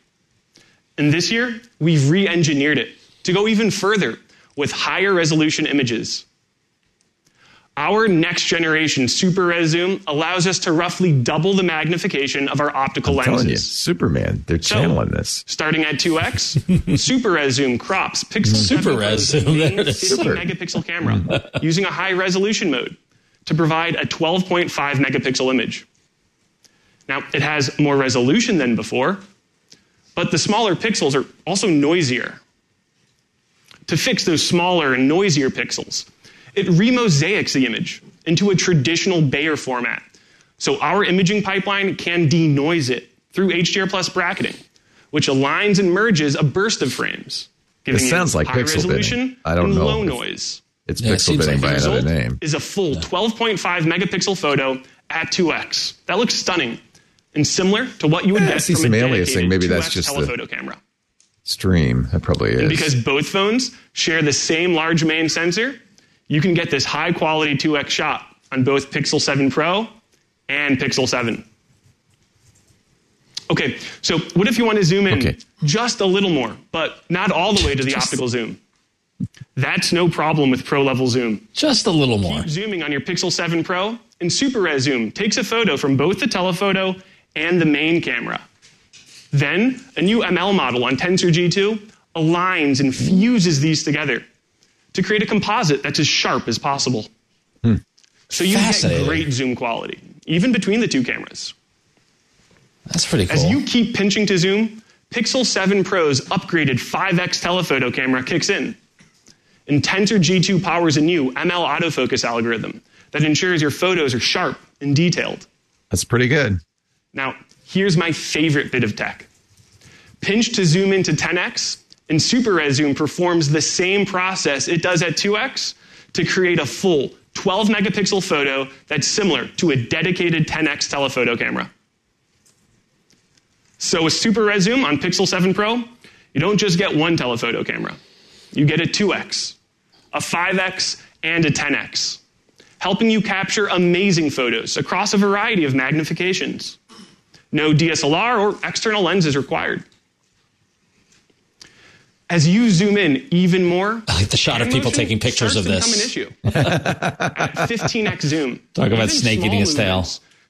And this year, we've re-engineered it to go even further with higher resolution images. Our next generation Super Res Zoom allows us to roughly double the magnification of our optical I'm lenses. You, Superman, they're so, channeling this. Starting at two X, Super Res Zoom crops Pixel Super Res Zoom fifty megapixel camera using a high resolution mode to provide a twelve point five megapixel image. Now, it has more resolution than before, but the smaller pixels are also noisier. To fix those smaller and noisier pixels, it remosaics the image into a traditional Bayer format. So our imaging pipeline can denoise it through H D R Plus bracketing, which aligns and merges a burst of frames, giving it sounds like high pixel resolution binning. I don't and know. Low noise. It's yeah, pixel it binning like by another name. Is a full twelve point five megapixel photo at two X. That looks stunning and similar to what you would yeah, get I see from some a dedicated aliasing. Maybe that's just telephoto camera. Stream, that probably is. And because both phones share the same large main sensor, you can get this high-quality two X shot on both Pixel seven Pro and Pixel seven. Okay, so what if you want to zoom in okay. just a little more, but not all the way to the just, optical zoom? That's no problem with pro-level zoom. Just a little more. Keep zooming on your Pixel seven Pro, and Super Res Zoom takes a photo from both the telephoto and the main camera. Then, a new M L model on Tensor G two aligns and fuses these together to create a composite that's as sharp as possible. Hmm. So you get great zoom quality, even between the two cameras. That's pretty cool. As you keep pinching to zoom, Pixel seven Pro's upgraded five X telephoto camera kicks in. And Tensor G two powers a new M L autofocus algorithm that ensures your photos are sharp and detailed. That's pretty good. Now, here's my favorite bit of tech. Pinch to zoom into ten X, and Super Res Zoom performs the same process it does at two X to create a full twelve megapixel photo that's similar to a dedicated ten X telephoto camera. So with Super Res Zoom on Pixel seven Pro, you don't just get one telephoto camera. You get a two X, a five X, and a ten X, helping you capture amazing photos across a variety of magnifications. No D S L R or external lenses required. As you zoom in even more, I like the shot of people taking pictures of this. Become an issue. At fifteen X zoom, talk about snake eating its tail.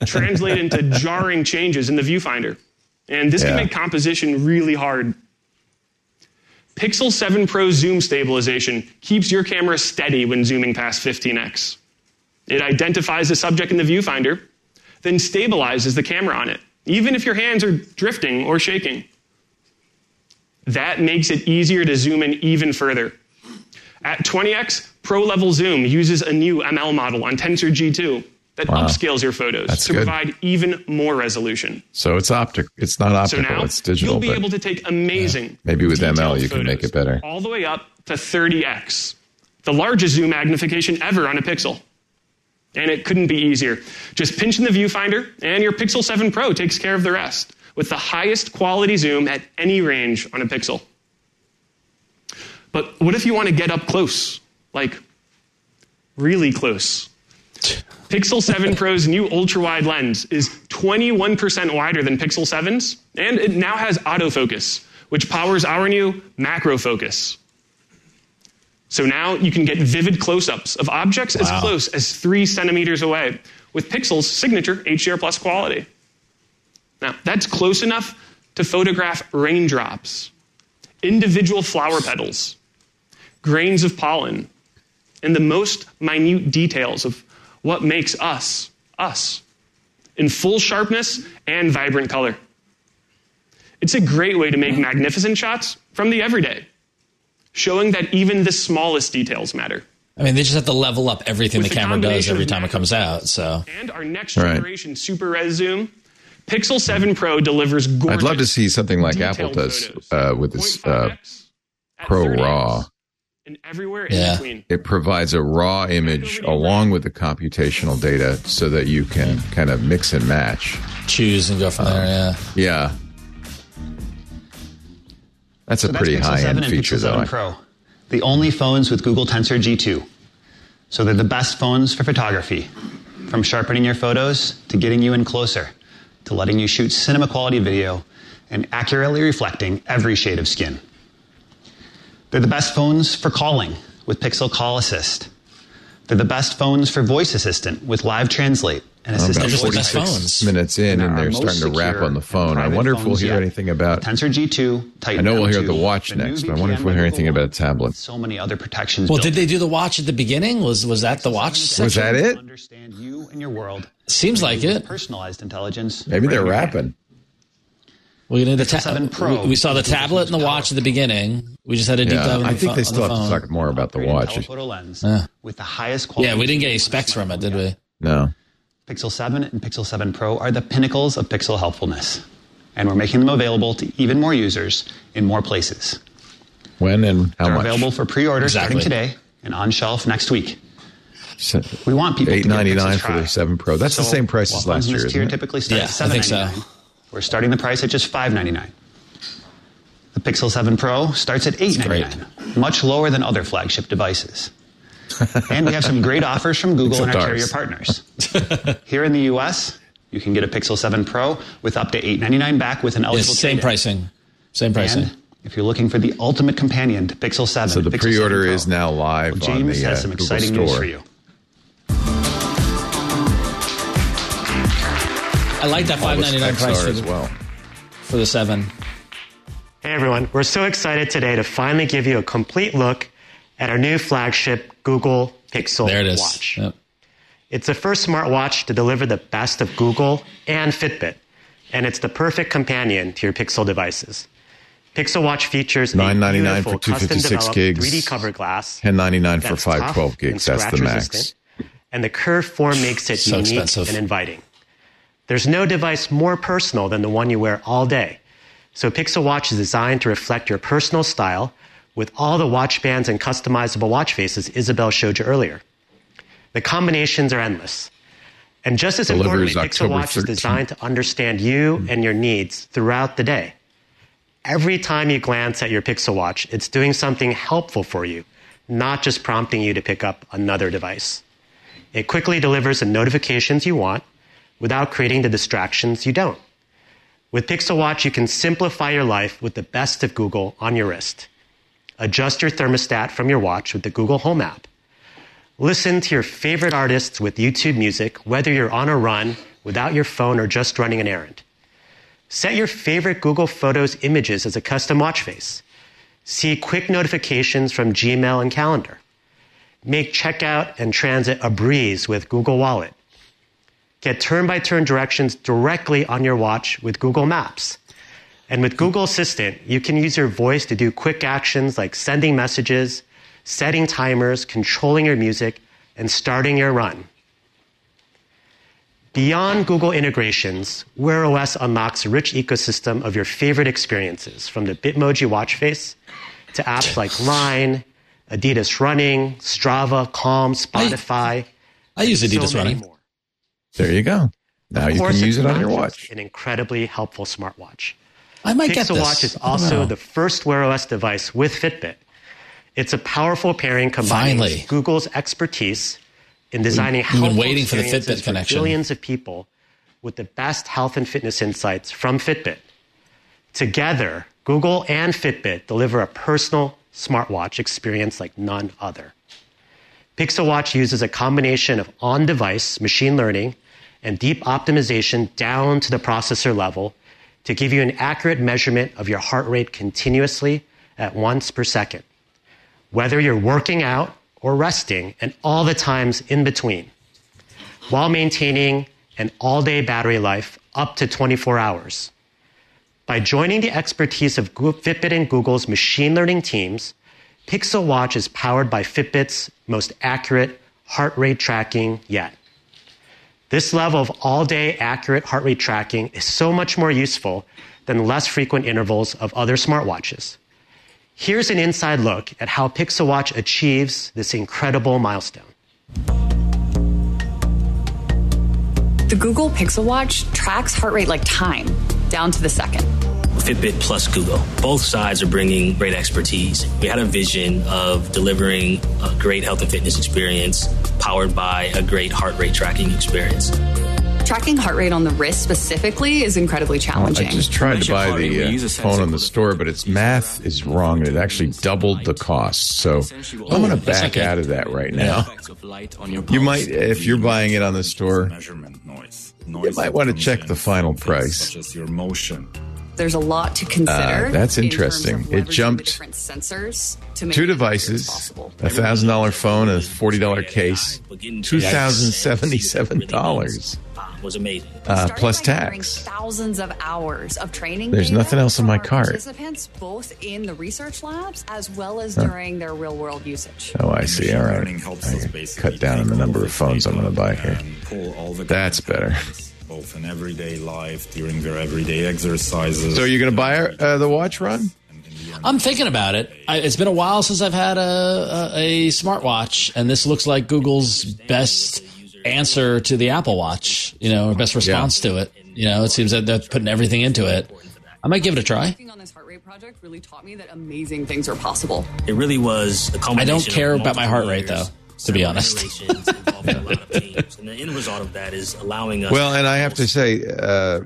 Translate into jarring changes in the viewfinder, and this yeah. can make composition really hard. Pixel seven Pro zoom stabilization keeps your camera steady when zooming past fifteen X. It identifies the subject in the viewfinder, then stabilizes the camera on it, even if your hands are drifting or shaking. That makes it easier to zoom in even further. At twenty X, pro-level zoom uses a new M L model on Tensor G two that wow. upscales your photos That's to good. provide even more resolution. So it's optic, it's not optical, so now it's digital. You'll be able to take amazing yeah, maybe with M L you can make it better. All the way up to thirty X, the largest zoom magnification ever on a Pixel. And it couldn't be easier. Just pinch in the viewfinder, and your Pixel seven Pro takes care of the rest, with the highest quality zoom at any range on a Pixel. But what if you want to get up close? Like, really close? Pixel seven Pro's new ultra-wide lens is twenty-one percent wider than Pixel seven's, and it now has autofocus, which powers our new macro focus. So now you can get vivid close-ups of objects wow. as close as three centimeters away, with Pixel's signature H D R Plus quality. Now, that's close enough to photograph raindrops, individual flower petals, grains of pollen, and the most minute details of what makes us, us, in full sharpness and vibrant color. It's a great way to make magnificent shots from the everyday, showing that even the smallest details matter. I mean, they just have to level up everything the camera does every time it comes out. So, and our next generation Super Res Zoom, Pixel seven Pro delivers gorgeous. I'd love to see something like Apple does uh, with this uh, Pro Raw. And everywhere in yeah. between. It provides a raw image along with the computational data so that you can kind of mix and match. Choose and go from um, there, yeah. Yeah. That's a so pretty high end feature, though. Pixel seven Pro, the only phones with Google Tensor G two. So they're the best phones for photography, from sharpening your photos to getting you in closer, to letting you shoot cinema quality video and accurately reflecting every shade of skin. They're the best phones for calling with Pixel Call Assist. They're the best phones for voice assistant with Live Translate. And oh, about forty-six minutes in, and, and they're starting to wrap on the phone. I wonder if we'll hear yet. anything about Tensor G two, Titan I know we'll M two, hear the watch next, but I wonder if we'll hear anything about a tablet. So many other protections. Well, did they do the watch at the beginning? Was was that the watch section? Was that it? Understand you and your world. Seems like it. Personalized intelligence. Maybe they're wrapping. We're getting the seven Pro. We saw the tablet and the watch at the beginning. We just had a deep dive. I think they still have to talk more about the watch. With the highest quality. Yeah, we didn't get any specs from it, did we? No. Pixel seven and Pixel seven Pro are the pinnacles of Pixel helpfulness, and we're making them available to even more users in more places. When and how They're much? They're available for pre-order exactly. starting today and on shelf next week. So, we want people to get eight ninety-nine for the seven Pro. That's so, the same price well, as last year, isn't tier it? Typically starts yeah, at seven ninety-nine. I think so. We're starting the price at just five ninety-nine. The Pixel seven Pro starts at eight ninety-nine, much lower than other flagship devices. And we have some great offers from Google Except and our ours. carrier partners. Here in the U S, you can get a Pixel seven Pro with up to eight ninety-nine back with an eligible yes, same trade-in. pricing. Same pricing. And if you're looking for the ultimate companion to Pixel seven, so the Pixel pre-order seven Pro, is now live. Well, James on the, uh, has some Google exciting store. news for you. I like that five ninety-nine price for the, as well. for the seven. Hey everyone, we're so excited today to finally give you a complete look at our new flagship Google Pixel there it is. Watch. Yep. It's the first smartwatch to deliver the best of Google and Fitbit, and it's the perfect companion to your Pixel devices. Pixel Watch features a beautiful custom-developed three D cover glass, ten ninety-nine for five twelve gigs, that's the max. And the curved form makes it so unique expensive. and inviting. There's no device more personal than the one you wear all day. So Pixel Watch is designed to reflect your personal style with all the watch bands and customizable watch faces Isabel showed you earlier. The combinations are endless. And just as importantly, Pixel Watch is designed to understand you and your needs throughout the day. Every time you glance at your Pixel Watch, it's doing something helpful for you, not just prompting you to pick up another device. It quickly delivers the notifications you want without creating the distractions you don't. With Pixel Watch, you can simplify your life with the best of Google on your wrist. Adjust your thermostat from your watch with the Google Home app. Listen to your favorite artists with YouTube Music, whether you're on a run, without your phone, or just running an errand. Set your favorite Google Photos images as a custom watch face. See quick notifications from Gmail and Calendar. Make checkout and transit a breeze with Google Wallet. Get turn-by-turn directions directly on your watch with Google Maps. And with Google Assistant, you can use your voice to do quick actions like sending messages, setting timers, controlling your music, and starting your run. Beyond Google integrations, Wear O S unlocks a rich ecosystem of your favorite experiences, from the Bitmoji watch face to apps like Line, Adidas Running, Strava, Calm, Spotify. I, I use Adidas so Running. More. There you go. Now you can use it on your watch. An incredibly helpful smartwatch. I might Pixel get this. Watch is also wow. the first Wear O S device with Fitbit. It's a powerful pairing combining Finally. Google's expertise in designing We've helpful been waiting for the Fitbit for connection. Billions of people with the best health and fitness insights from Fitbit. Together, Google and Fitbit deliver a personal smartwatch experience like none other. Pixel Watch uses a combination of on-device machine learning and deep optimization down to the processor level to give you an accurate measurement of your heart rate continuously at once per second, whether you're working out or resting and all the times in between, while maintaining an all-day battery life up to twenty-four hours. By joining the expertise of Fitbit and Google's machine learning teams, Pixel Watch is powered by Fitbit's most accurate heart rate tracking yet. This level of all-day accurate heart rate tracking is so much more useful than less frequent intervals of other smartwatches. Here's an inside look at how Pixel Watch achieves this incredible milestone. The Google Pixel Watch tracks heart rate like time, down to the second. Fitbit plus Google. Both sides are bringing great expertise. We had a vision of delivering a great health and fitness experience powered by a great heart rate tracking experience. Tracking heart rate on the wrist specifically is incredibly challenging. I just tried to buy the uh, phone in the store, but its math is wrong, and it actually doubled the cost. So I'm going to back out of that right now. You might, if you're buying it on the store, you might want to check the final price. There's a lot to consider. Uh, that's interesting. In it jumped sensors to make two devices, a one thousand dollars phone, a forty dollars case, two thousand seventy-seven dollars. Was amazing. Uh, plus tax. Thousands of hours of training. There's nothing else in my cart. Participants both in the research labs as well as huh. during their real world usage. Oh, I see. All right. I cut down on the number of phones I'm going to buy here. That's better. Both in everyday life, during their everyday exercises. So you're going to buy uh, the watch, Ron? I'm thinking about it. I, it's been a while since I've had a, a, a smartwatch, and this looks like Google's best answer to the Apple Watch, you know, or best response yeah. to it. You know, it seems that they're putting everything into it. I might give it a try. Working on this heart rate project really taught me that amazing things are possible. It really was a combination. I don't care about my heart rate, though, to be honest. Yeah. A lot of teams. And the end result of that is allowing us. Well, and I have to say, uh,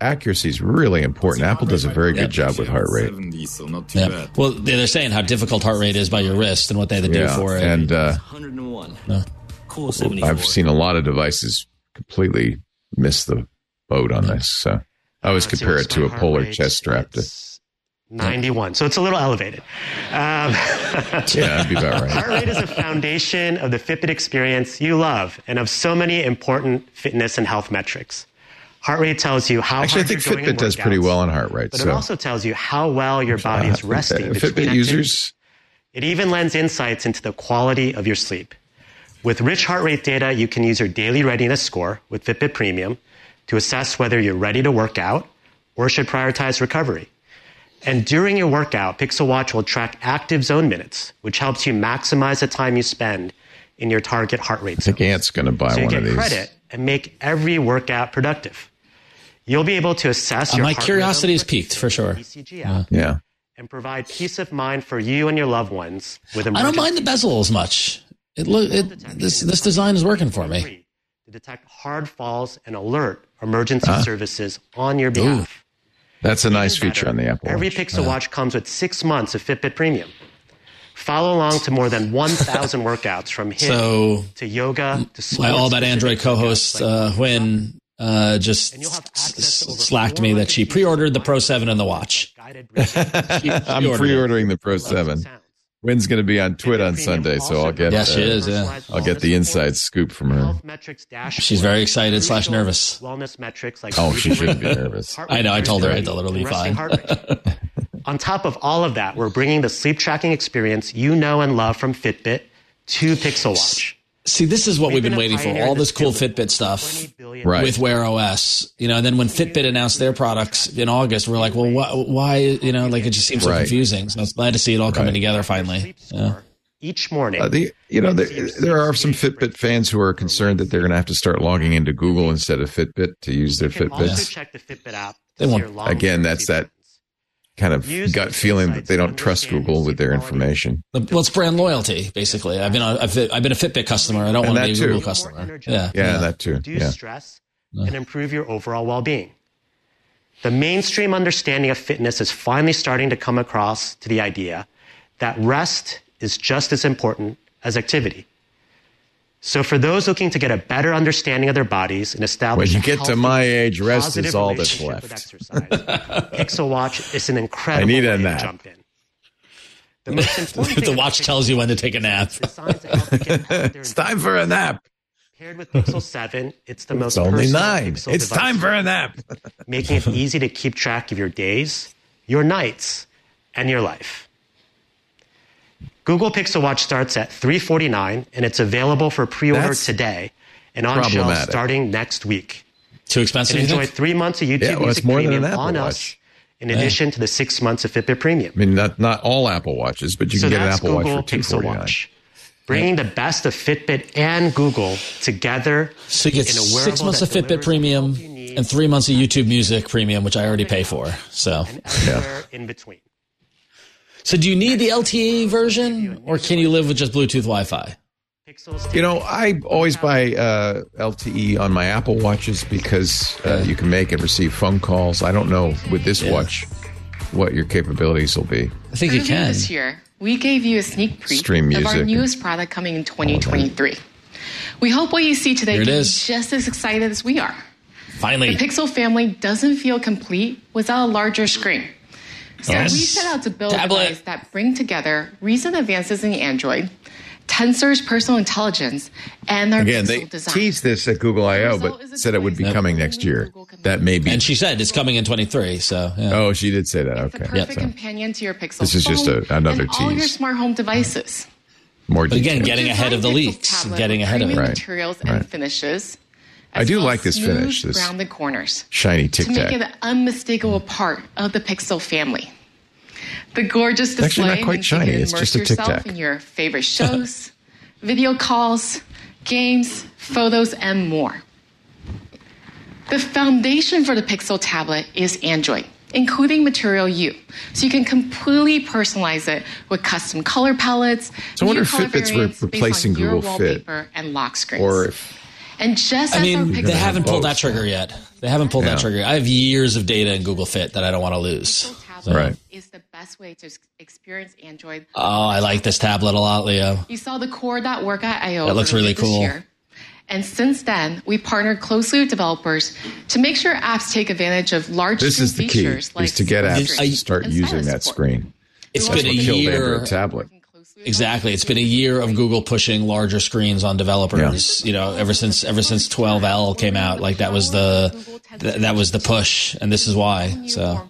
accuracy is really important. So Apple does a very good job with heart rate. So not too yeah. bad. Well, they're saying how difficult heart rate is by your wrist and what they had to do yeah. for it. And uh, one oh one. Uh, cool. seventy-four. I've seen a lot of devices completely miss the boat on this. So I always uh, compare it to a polar rate, chest strap. ninety-one. So it's a little elevated. Um, yeah, that'd be about right. Heart rate is a foundation of the Fitbit experience you love and of so many important fitness and health metrics. Heart rate tells you how Actually, hard you're going. Actually, I think Fitbit does pretty well on heart rate. But so. It also tells you how well your body is resting. Uh, Fitbit users. It even lends insights into the quality of your sleep. With rich heart rate data, you can use your daily readiness score with Fitbit Premium to assess whether you're ready to work out or should prioritize recovery. And during your workout, Pixel Watch will track active zone minutes, which helps you maximize the time you spend in your target heart rate zone. I think Ant's going to buy so one of these. So you get credit and make every workout productive. You'll be able to assess uh, your my heart curiosity is peaked for sure. Uh, yeah, and provide peace of mind for you and your loved ones. With I don't mind the bezel as much. It look it, this this design is working for me. To detect hard falls and alert emergency uh, services on your behalf. Ooh. That's a nice feature on the Apple Watch. Every Pixel yeah. Watch comes with six months of Fitbit Premium. Follow along to more than one thousand workouts from HIIT so, to yoga to sports. All that Android co-host uh, Wynn uh, just slacked me that she pre-ordered the Pro seven and the watch. I'm pre-ordering the Pro seven. Wynn's going to be on Twitter on Sunday, so I'll get. Yeah, she is. Yeah, I'll get the inside scoop from her. She's very excited slash nervous. Wellness metrics like oh, she shouldn't be nervous. I know. I told her I'd literally fine. On top of all of that, we're bringing the sleep tracking experience you know and love from Fitbit to Pixel Watch. See, this is what we've, we've been waiting for. All this cool Fitbit stuff right. with Wear O S, you know. And then when Fitbit announced their products in August, we're like, well, wh- why, you know, like it just seems so right. confusing. So I was glad to see it all coming right. together finally. Yeah. Each morning, uh, the, you know, the, there are some Fitbit fans who are concerned that they're going to have to start logging into Google instead of Fitbit to use their Fitbits. Check the Fitbit app. They won't. Again, that's that kind of Use gut feeling that they don't trust Google with their information. Well, it's brand loyalty, basically. I've been a, I've been a Fitbit customer. I don't and want to be a too. Google customer. Yeah, yeah, yeah, that too. Reduce yeah. stress and improve your overall well-being. The mainstream understanding of fitness is finally starting to come across to the idea that rest is just as important as activity. So for those looking to get a better understanding of their bodies and establish when you get healthy, to my age, rest is all that's left. Pixel Watch is an incredible way to jump in. The, the watch tells you when to take a nap. It's time for a nap. Paired with Pixel seven, it's the it's most only nine. It's device, time for a nap. Making it easy to keep track of your days, your nights, and your life. Google Pixel Watch starts at three hundred forty-nine dollars, and it's available for pre-order That's today and on shelves starting next week. Too expensive. And enjoy think? three months of YouTube yeah, well, Music Premium on Watch. Us, in yeah. addition to the six months of Fitbit Premium. I mean, not not all Apple Watches, but you so can get an Apple Google Watch for two hundred forty-nine dollars. Pixel Watch, bringing yeah. the best of Fitbit and Google together. So you get in a six months of Fitbit Premium, and three months of YouTube Music Premium, which I already pay for. So yeah. In between. So do you need the L T E version, or can you live with just Bluetooth Wi-Fi? You know, I always buy uh, L T E on my Apple Watches because uh, you can make and receive phone calls. I don't know with this yeah. watch what your capabilities will be. I think Earlier you can. This year, we gave you a sneak peek Stream music of our newest product coming in twenty twenty-three. We hope what you see today can be just as excited as we are. Finally. The Pixel family doesn't feel complete without a larger screen. So yes. we set out to build Tablet. a device that bring together recent advances in Android, Tensor's personal intelligence, and their Again, Pixel design. They teased this at Google I O, but said it would be yep. coming next year. That may be. And she said it's coming in twenty-three, so. Yeah. Oh, she did say that. Okay. It's the perfect yep. companion to your Pixel This is phone just a, another and tease. all your smart home devices. More details. Again, getting ahead of the leaks. Getting ahead of it. Materials right. and finishes. I do well like this finish. This rounded corners. Shiny tic-tac. To make it an unmistakable part of the Pixel family. The gorgeous display. It's actually not quite shiny. It's just a tic-tac. Yourself in your favorite shows, video calls, games, photos, and more. The foundation for the Pixel tablet is Android, including Material U. So you can completely personalize it with custom color palettes. So I wonder if Fitbit's re- replacing Google Fit and lock screens. Or if And just I as mean, our they haven't pulled that trigger yet. They haven't pulled yeah. that trigger yet. I have years of data in Google Fit that I don't want to lose. So. Right. Is the best way to experience Android. Oh, I like this tablet a lot, Leo. You saw the core dot work dot I O. That looks really cool. Year. And since then, we partnered closely with developers to make sure apps take advantage of large this is the features key, like is to get apps to start using that screen. It's That's been what a killed year. Android tablet. Exactly. It's been a year of Google pushing larger screens on developers, yeah. you know, ever since ever since twelve L came out. Like that was the th- that was the push. And this is why. So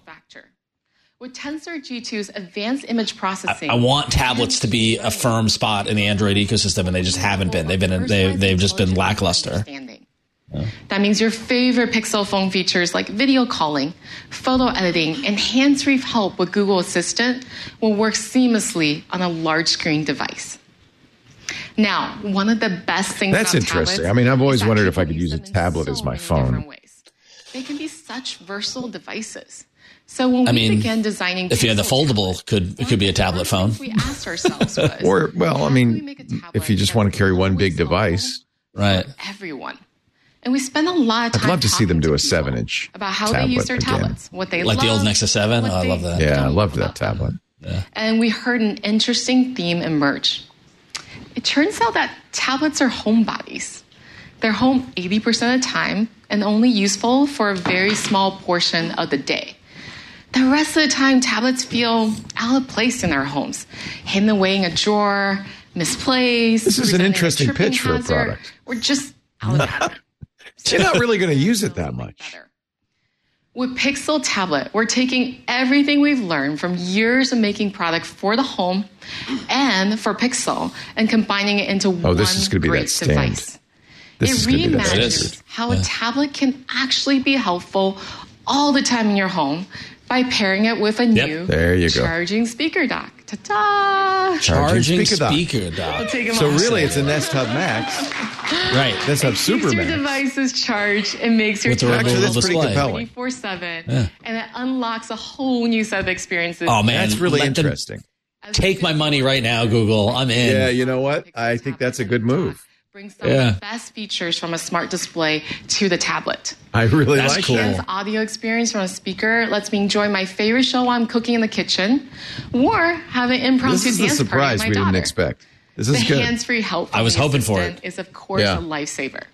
with Tensor G two's advanced image processing, I, I want tablets to be a firm spot in the Android ecosystem. And they just haven't been. They've been in, they, they've just been lackluster. Yeah. That means your favorite Pixel phone features like video calling, photo editing, and hands-free help with Google Assistant will work seamlessly on a large-screen device. Now, one of the best things That's about interesting. Tablets I mean, I've always wondered if I could use a tablet so as my phone. Ways. They can be such versatile devices. So when I we mean, began designing, if you had the foldable, tablets, could it could be a tablet phone? We asked ourselves, was, or well, I mean, we if you just want to carry one big device, right? Everyone. And we spend a lot of time I'd love to see them do a seven-inch about how they use their tablets, what they like love, the old Nexus seven. Oh, I love that. Yeah, I love that tablet. Yeah. And we heard an interesting theme emerge. It turns out that tablets are homebodies. They're home eighty percent of the time and only useful for a very small portion of the day. The rest of the time, tablets feel out of place in our homes, hidden away in a drawer, misplaced. This is an interesting pitch for a product. Or just out of it. You're not really going to use it that much. With Pixel Tablet, we're taking everything we've learned from years of making product for the home and for Pixel and combining it into oh, one this is gonna be great that device. This it reimagines how yeah. a tablet can actually be helpful all the time in your home by pairing it with a yep. new there you go. charging speaker dock. Ta-da! Charging, Charging speaker dock. We'll so off. really, it's a Nest Hub Max. Right. Nest Hub Super Max. Your devices charge and makes your tablet twenty-four seven, yeah. and it unlocks a whole new set of experiences. Oh man, that's really Let interesting. Take my money right now, Google. I'm in. Yeah, you know what? I think that's a good move. Bring some yeah. of the best features from a smart display to the tablet. I really That's like cool. that. Audio experience from a speaker lets me enjoy my favorite show while I'm cooking in the kitchen or have an impromptu dance party with my daughter. This is the surprise we didn't expect. This is good. The hands-free help I was hoping for it. Is, of course, yeah. a lifesaver.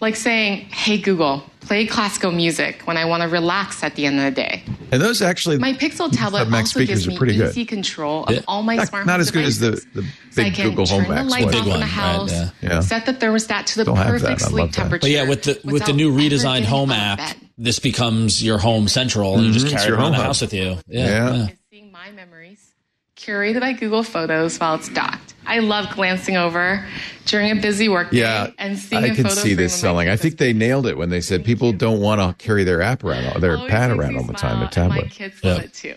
Like saying, hey, Google, play classical music when I want to relax at the end of the day. And those actually, my Pixel tablet also gives me easy good. control of yeah. all my not, smart not home devices. Not as good as the, the big so Google Home Max. I can turn the lights off in the house, right, yeah. Yeah. set the thermostat to the Don't perfect sleep that. temperature. But yeah, with the with the new redesigned Home app, bed. this becomes your home central. Mm-hmm. You just carry it around the house with you. Yeah. yeah. yeah. Seeing my memories curated by Google Photos while it's docked. I love glancing over during a busy work day yeah, and seeing I a photo. I can see this selling. I think they nailed it when they said people don't want to carry their app around, their Always pad around all the time, their tablet. My kids yeah. love it too.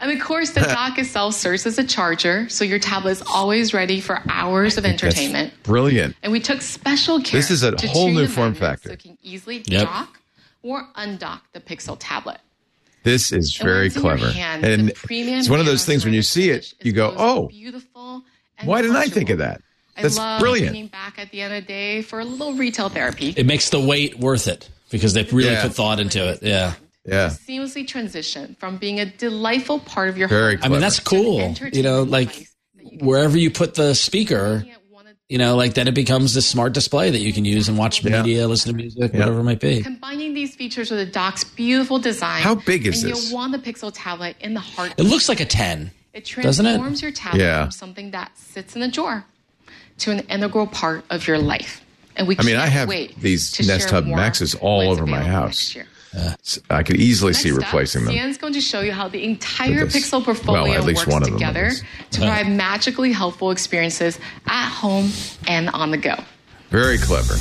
And of course, the dock itself serves as a charger, so your tablet is always ready for hours of entertainment. That's brilliant. And we took special care. This is a whole new form factor. So it can easily yep. dock or undock the Pixel tablet. This is so very clever. Hand, and it's one of those things when you see it, you go, oh, beautiful and why didn't I think of that? That's I love brilliant. Looking back at the end of the day for a little retail therapy. It makes the wait worth it because they've really yeah. put thought into it. Yeah. Yeah. Seamlessly transition from being a delightful part of your home. I mean, that's cool. You know, like you wherever you put the speaker, you know, like then it becomes this smart display that you can use and watch yeah. media, listen to music, yeah. whatever it might be. Combining these features with the dock's beautiful design. How big is and this? You'll want the Pixel tablet in the heart. It looks like a ten. It transforms it? your tablet yeah. from something that sits in a drawer to an integral part of your life. And we I mean, can't I have wait these Nest Hub Maxes all over my house. Uh, I could easily see replacing them. Sien's going to show you how the entire Pixel portfolio works together to provide magically helpful experiences at home and on the go. Very clever.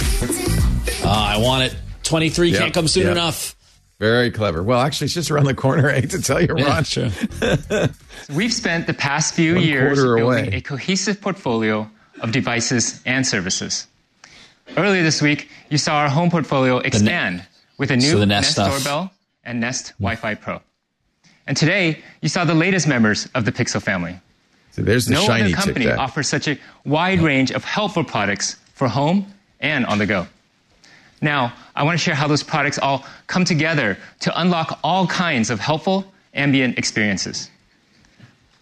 Uh, I want it. twenty-three can't come soon enough. Very clever. Well, actually, it's just around the corner. I hate to tell you, Ron. Yeah, sure. We've spent the past few years building a cohesive portfolio of devices and services. Earlier this week, you saw our home portfolio expand with a new so Nest, Nest doorbell and Nest Wi-Fi Pro. And today, you saw the latest members of the Pixel family. So there's the no shiny other company tic-tac. offers such a wide range of helpful products for home and on the go. Now, I want to share how those products all come together to unlock all kinds of helpful ambient experiences.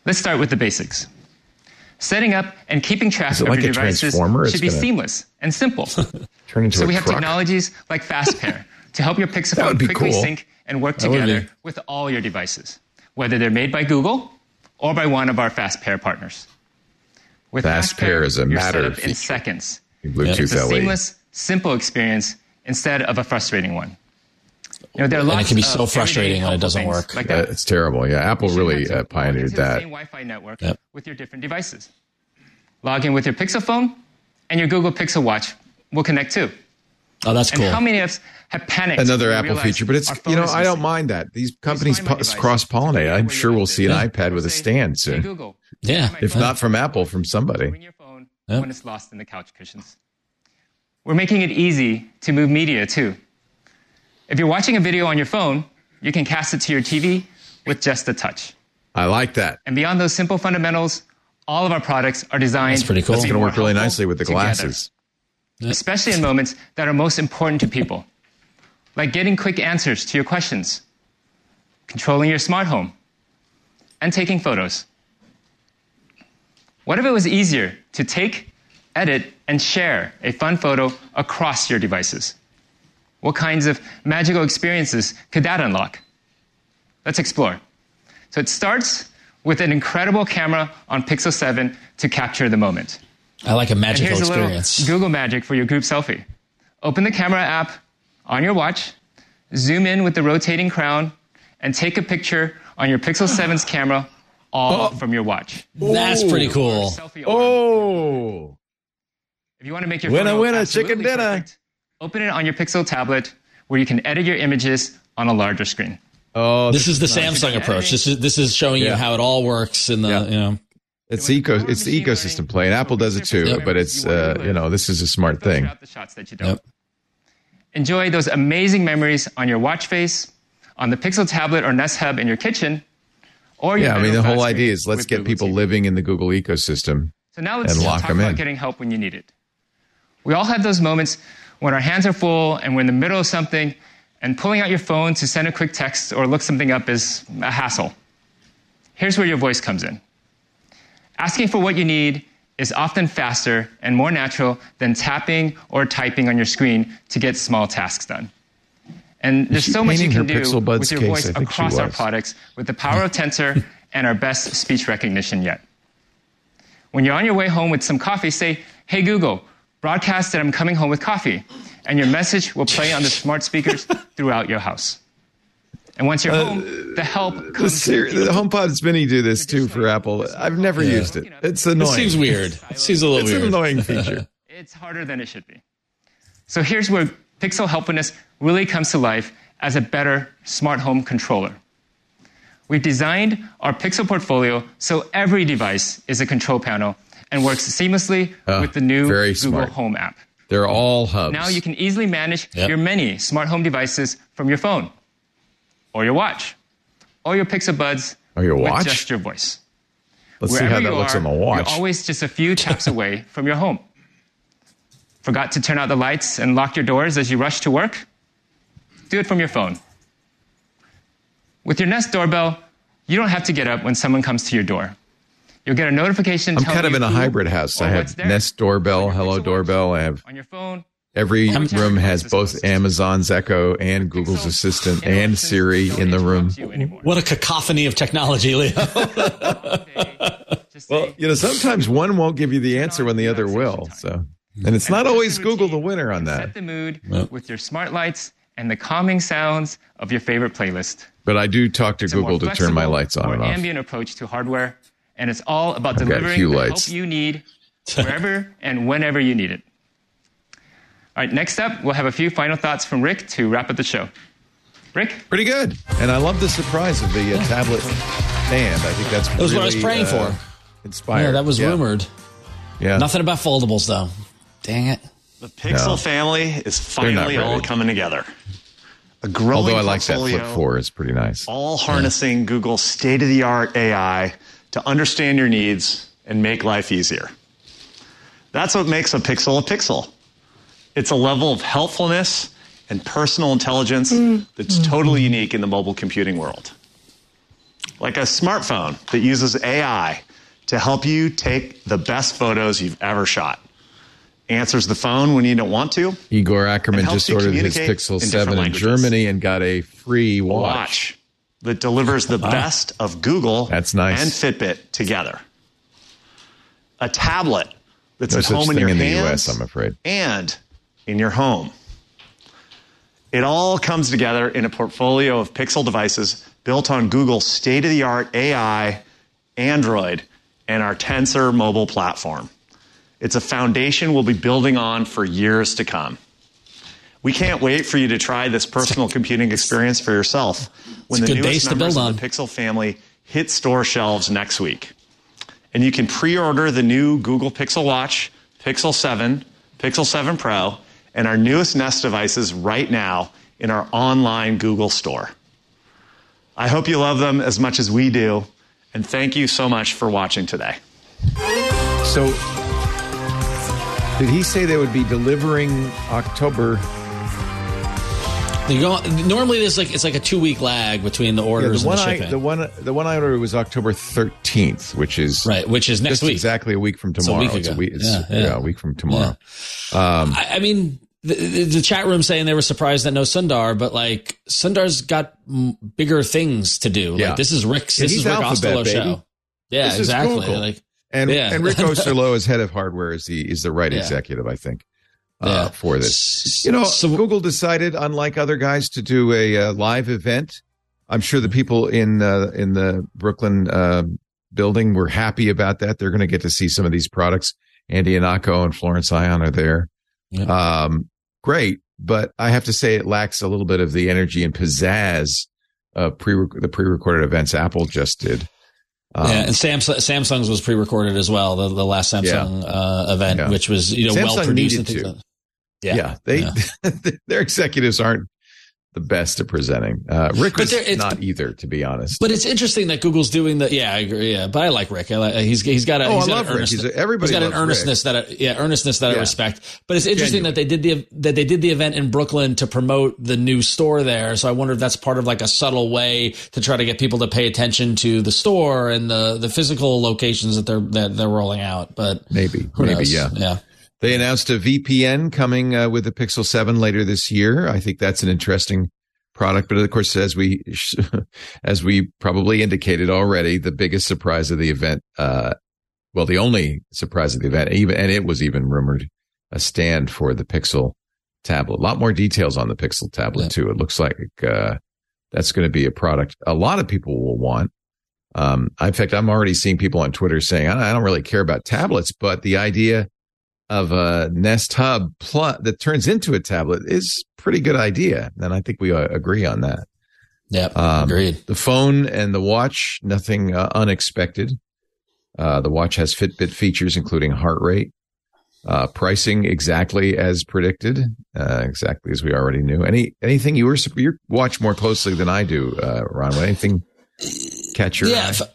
Let's start with the basics. Setting up and keeping track of like your devices should be seamless and simple. Turn into so a we have truck. technologies like FastPair to help your Pixel phone quickly cool. sync and work that together be... with all your devices, whether they're made by Google or by one of our FastPair partners. With FastPair, FastPair is a you're matter set up feature. in seconds. Bluetooth it's a seamless, simple experience instead of a frustrating one. You know, there are lots and it can be so frustrating when it doesn't work. Like that. Uh, it's terrible. Yeah, Apple really uh, pioneered that. The same Wi-Fi network yep. with your different devices. Log in with your Pixel phone, and your Google Pixel Watch will connect too. Oh, that's and cool. And how many of us have panicked? Another Apple feature, but it's, you know, I don't mind that. These companies po- cross-pollinate. I'm sure we'll see an yeah. iPad with a stand soon. Google, yeah. If phone. not from Apple, from somebody. Bring your phone yeah. when it's lost in the couch cushions. We're making it easy to move media too. If you're watching a video on your phone, you can cast it to your T V with just a touch. I like that. And beyond those simple fundamentals, all of our products are designed. That's pretty cool. It's going to work really nicely with the glasses. Together, especially in moments that are most important to people, like getting quick answers to your questions, controlling your smart home, and taking photos. What if it was easier to take, edit, and share a fun photo across your devices? What kinds of magical experiences could that unlock? Let's explore. So it starts with an incredible camera on Pixel seven to capture the moment. I like a magical experience. And here's a little Google magic for your group selfie. Open the camera app on your watch, zoom in with the rotating crown, and take a picture on your Pixel seven's camera all oh. from your watch. That's Ooh. pretty cool. Oh. If you want to make your winner, winner, chicken dinner. Perfect, open it on your Pixel tablet, where you can edit your images on a larger screen. Oh, this, this is the nice. Samsung approach. This is this is showing yeah. you how it all works in the yeah. you know. It's so eco. It's the ecosystem play, and Apple does it too. Yep. But it's uh, you know this is a smart thing. Out the shots that you don't. Yep. Enjoy those amazing memories on your watch face, on the Pixel tablet or Nest Hub in your kitchen, or your yeah. I mean, the whole idea is let's get Google people T V. living in the Google ecosystem. So now let's and lock talk them about in. getting help when you need it. We all have those moments when our hands are full and we're in the middle of something, and pulling out your phone to send a quick text or look something up is a hassle. Here's where your voice comes in. Asking for what you need is often faster and more natural than tapping or typing on your screen to get small tasks done. And there's so much you can do with your voice across our products with the power of Tensor and our best speech recognition yet. When you're on your way home with some coffee, say, "Hey Google, broadcast that I'm coming home with coffee," and your message will play on the smart speakers throughout your house. And once you're uh, home, the help comes. The, the HomePod Mini do this too for Apple. I've never yeah. used it. It's annoying. It seems weird. It seems a little it's weird. It's an annoying feature. It's harder than it should be. So here's where Pixel helpfulness really comes to life as a better smart home controller. We've designed our Pixel portfolio so every device is a control panel and works seamlessly uh, with the new Google smart. Home app. They're all hubs. Now you can easily manage yep. your many smart home devices from your phone, or your watch, or your Pixel Buds, or your watch? With just your voice. Let's Wherever see how that looks are, on the watch. You're always just a few taps away from your home. Forgot to turn out the lights and lock your doors as you rush to work? Do it from your phone. With your Nest doorbell, you don't have to get up when someone comes to your door. You'll get a notification. I'm kind of in a hybrid house. I have Nest doorbell, Hello doorbell. I have on your phone. Every room has both Amazon's Echo and Google's Assistant and Siri in the room. What a cacophony of technology, Leo. Well, you know, sometimes one won't give you the answer when the other will. So, and it's not always Google the winner on that. Set the mood with your smart lights and the calming sounds of your favorite playlist. But I do talk to Google to turn my lights on and off. It's a more ambient approach to hardware, and it's all about delivering the help you need wherever and whenever you need it. All right, next up, we'll have a few final thoughts from Rick to wrap up the show. Rick? Pretty good. And I love the surprise of the uh, tablet stand. I think that's really, It was what I was praying uh, for. Inspired. Yeah, that was yeah. rumored. Yeah. Nothing about foldables, though. Dang it. The Pixel no. family is finally all coming together. A growing Although I like portfolio, that Flip four is pretty nice. All harnessing yeah. Google's state-of-the-art A I to understand your needs and make life easier. That's what makes a Pixel a Pixel. It's a level of helpfulness and personal intelligence that's totally unique in the mobile computing world. Like a smartphone that uses A I to help you take the best photos you've ever shot. Answers the phone when you don't want to. Igor Ackerman just ordered his Pixel seven in Germany and got a free watch. watch that delivers the wow. best of Google that's nice. and Fitbit together. A tablet that's no at home in your in hands the U S, I'm afraid. and in your home. It all comes together in a portfolio of Pixel devices built on Google's state-of-the-art A I, Android, and our Tensor mobile platform. It's a foundation we'll be building on for years to come. We can't wait for you to try this personal computing experience for yourself when the newest members of the Pixel family hit store shelves next week. And you can pre-order the new Google Pixel Watch, Pixel seven, Pixel seven Pro, and our newest Nest devices right now in our online Google store. I hope you love them as much as we do, and thank you so much for watching today. So, did he say they would be delivering October? Go, normally, there's like it's like a two-week lag between the orders yeah, the and the shipping. I, the one, the one I ordered was October thirteenth, which is right, which is next week, exactly a week from tomorrow. It's a week, it's a week, it's, yeah, yeah. yeah, a week from tomorrow. Yeah. Um, I, I mean, the, the, the chat room saying they were surprised that no Sundar, but like Sundar's got m- bigger things to do. Like yeah. this is Rick's. This is Rick Osterloh show. Yeah, this exactly. Like, and yeah. and Rick Osterloh is head of hardware. Is the is the right yeah. executive, I think. Uh, yeah. For this, you know, so, Google decided, unlike other guys, to do a uh, live event. I'm sure the people in uh, in the Brooklyn uh, building were happy about that. They're going to get to see some of these products. Andy Anako and Florence Ion are there. Yeah. Um, great, but I have to say it lacks a little bit of the energy and pizzazz of pre the pre-recorded events Apple just did. Um, yeah, and Samsung, Samsung's was pre-recorded as well. The, the last Samsung yeah. uh, event, yeah. which was you know well produced. Yeah, yeah, they yeah. their executives aren't the best at presenting. Uh, Rick was not either, to be honest. But it's interesting that Google's doing the yeah, I agree, yeah. But I like Rick. I like, he's he's got a oh, he's I got love an Rick. He's a, everybody he's got an earnestness Rick. that I, yeah earnestness that yeah. I respect. But it's interesting Genuine. that they did the that they did the event in Brooklyn to promote the new store there. So I wonder if that's part of like a subtle way to try to get people to pay attention to the store and the the physical locations that they're that they're rolling out. But maybe who maybe knows? yeah yeah. They announced a V P N coming uh, with the Pixel seven later this year. I think that's an interesting product. But of course, as we as we probably indicated already, the biggest surprise of the event, uh, well, the only surprise of the event, even and it was even rumored, a stand for the Pixel tablet. A lot more details on the Pixel tablet, yeah. too. It looks like uh, that's going to be a product a lot of people will want. Um, in fact, I'm already seeing people on Twitter saying, I don't really care about tablets, but the idea of a Nest Hub plus that turns into a tablet is a pretty good idea. And I think we uh, agree on that. Yep, um, agreed. The phone and the watch, nothing uh, unexpected. Uh, the watch has Fitbit features, including heart rate. Uh, pricing exactly as predicted, uh, exactly as we already knew. Any anything you were you watch more closely than I do, uh, Ron? Would anything catch your yeah, eye?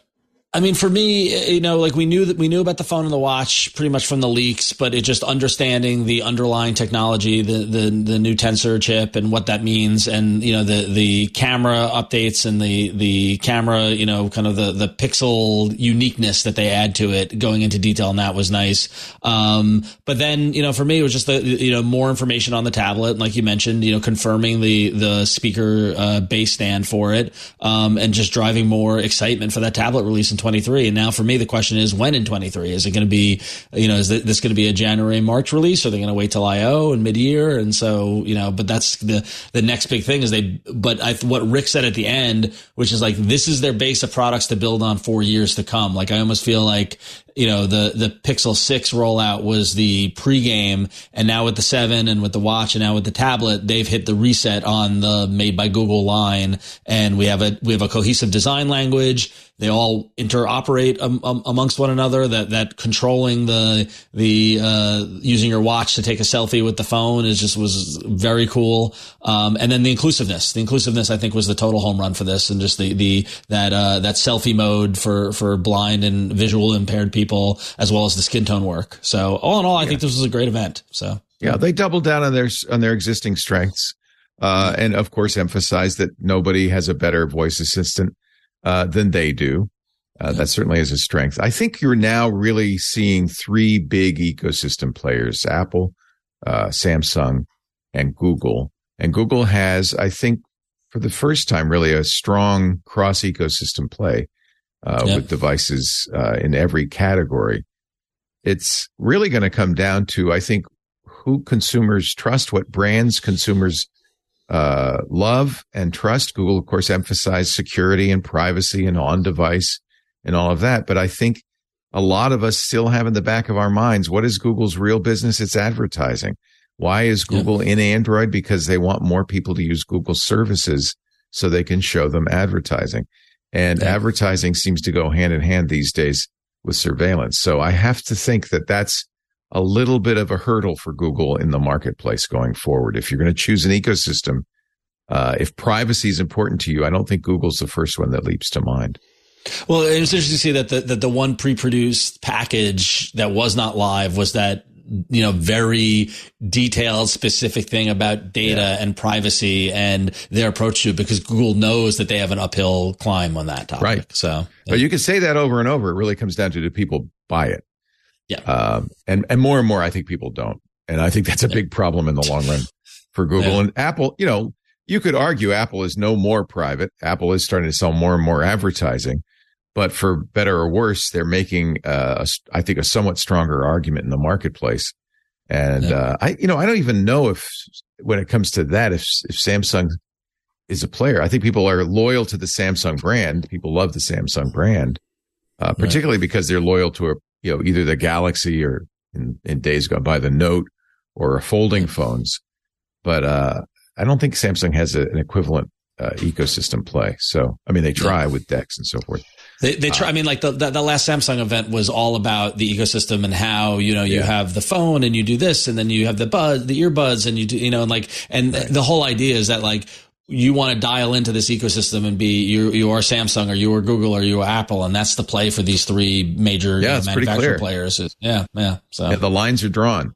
I mean, for me, you know, like we knew that we knew about the phone and the watch pretty much from the leaks, but it just understanding the underlying technology, the, the, the new Tensor chip and what that means. And, you know, the, the camera updates and the, the camera, you know, kind of the, the pixel uniqueness that they add to it, going into detail on that was nice. Um, but then, you know, for me, it was just the, you know, more information on the tablet. And like you mentioned, you know, confirming the, the speaker, uh, base stand for it, um, and just driving more excitement for that tablet release in twenty-three. And now for me, the question is when in twenty-three? Is it going to be, you know, is this going to be a January, March release? Are they going to wait till I O and mid-year? And so, you know, but that's the, the next big thing is they, but I, what Rick said at the end, which is like, this is their base of products to build on for years to come. Like I almost feel like, you know, the, the Pixel six rollout was the pregame, and now with the seven and with the watch and now with the tablet, they've hit the reset on the made by Google line. And we have a, we have a cohesive design language. They all interoperate um, um, amongst one another. That, that controlling the, the, uh, using your watch to take a selfie with the phone is just was very cool. Um, and then the inclusiveness, the inclusiveness, I think was the total home run for this, and just the, the, that, uh, that selfie mode for, for blind and visual impaired people, People, as well as the skin tone work. So all in all, I yeah. think this was a great event. So yeah, they doubled down on their on their existing strengths, uh, and of course emphasized that nobody has a better voice assistant uh, than they do. Uh, yeah. That certainly is a strength. I think you're now really seeing three big ecosystem players: Apple, uh, Samsung, and Google. And Google has, I think, for the first time, really a strong cross ecosystem play. Uh, yep. With devices uh, in every category. It's really going to come down to, I think, who consumers trust, what brands consumers uh, love and trust. Google, of course, emphasized security and privacy and on-device and all of that. But I think a lot of us still have in the back of our minds, what is Google's real business? It's advertising. Why is Google yep. in Android? Because they want more people to use Google services so they can show them advertising. And yeah. advertising seems to go hand in hand these days with surveillance. So I have to think that that's a little bit of a hurdle for Google in the marketplace going forward. If you're going to choose an ecosystem, uh, if privacy is important to you, I don't think Google's the first one that leaps to mind. Well, it's interesting to see that the, that the one pre-produced package that was not live was that, you know, very detailed, specific thing about data yeah. and privacy and their approach to it, because Google knows that they have an uphill climb on that topic. Right. So, yeah. But you can say that over and over. It really comes down to, do people buy it? Yeah. Um, and, and more and more, I think people don't. And I think that's a yeah. big problem in the long run for Google yeah. and Apple. You know, you could argue Apple is no more private. Apple is starting to sell more and more advertising. But for better or worse, they're making, uh, a, I think, a somewhat stronger argument in the marketplace. And, yeah. uh, I, you know, I don't even know if, when it comes to that, if, if Samsung is a player. I think people are loyal to the Samsung brand. People love the Samsung brand, uh, particularly right. because they're loyal to, a, you know, either the Galaxy or in, in days gone by, the Note or folding phones. But, uh, I don't think Samsung has a, an equivalent Uh, ecosystem play. So, I mean, they try with DeX and so forth. They, they try. Uh, I mean, like the, the the last Samsung event was all about the ecosystem and how, you know, you yeah. have the phone and you do this, and then you have the bud, the earbuds, and you do, you know, and like, and right. the whole idea is that like, you want to dial into this ecosystem and be you, you are Samsung or you are Google or you are Apple. And that's the play for these three major yeah, you know, manufacturer players. Is, yeah. Yeah. So yeah, the lines are drawn.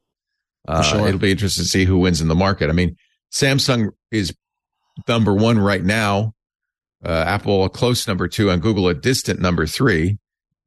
Uh, sure. It'll be interesting to see who wins in the market. I mean, Samsung is number one right now, uh, Apple a close number two, and Google a distant number three.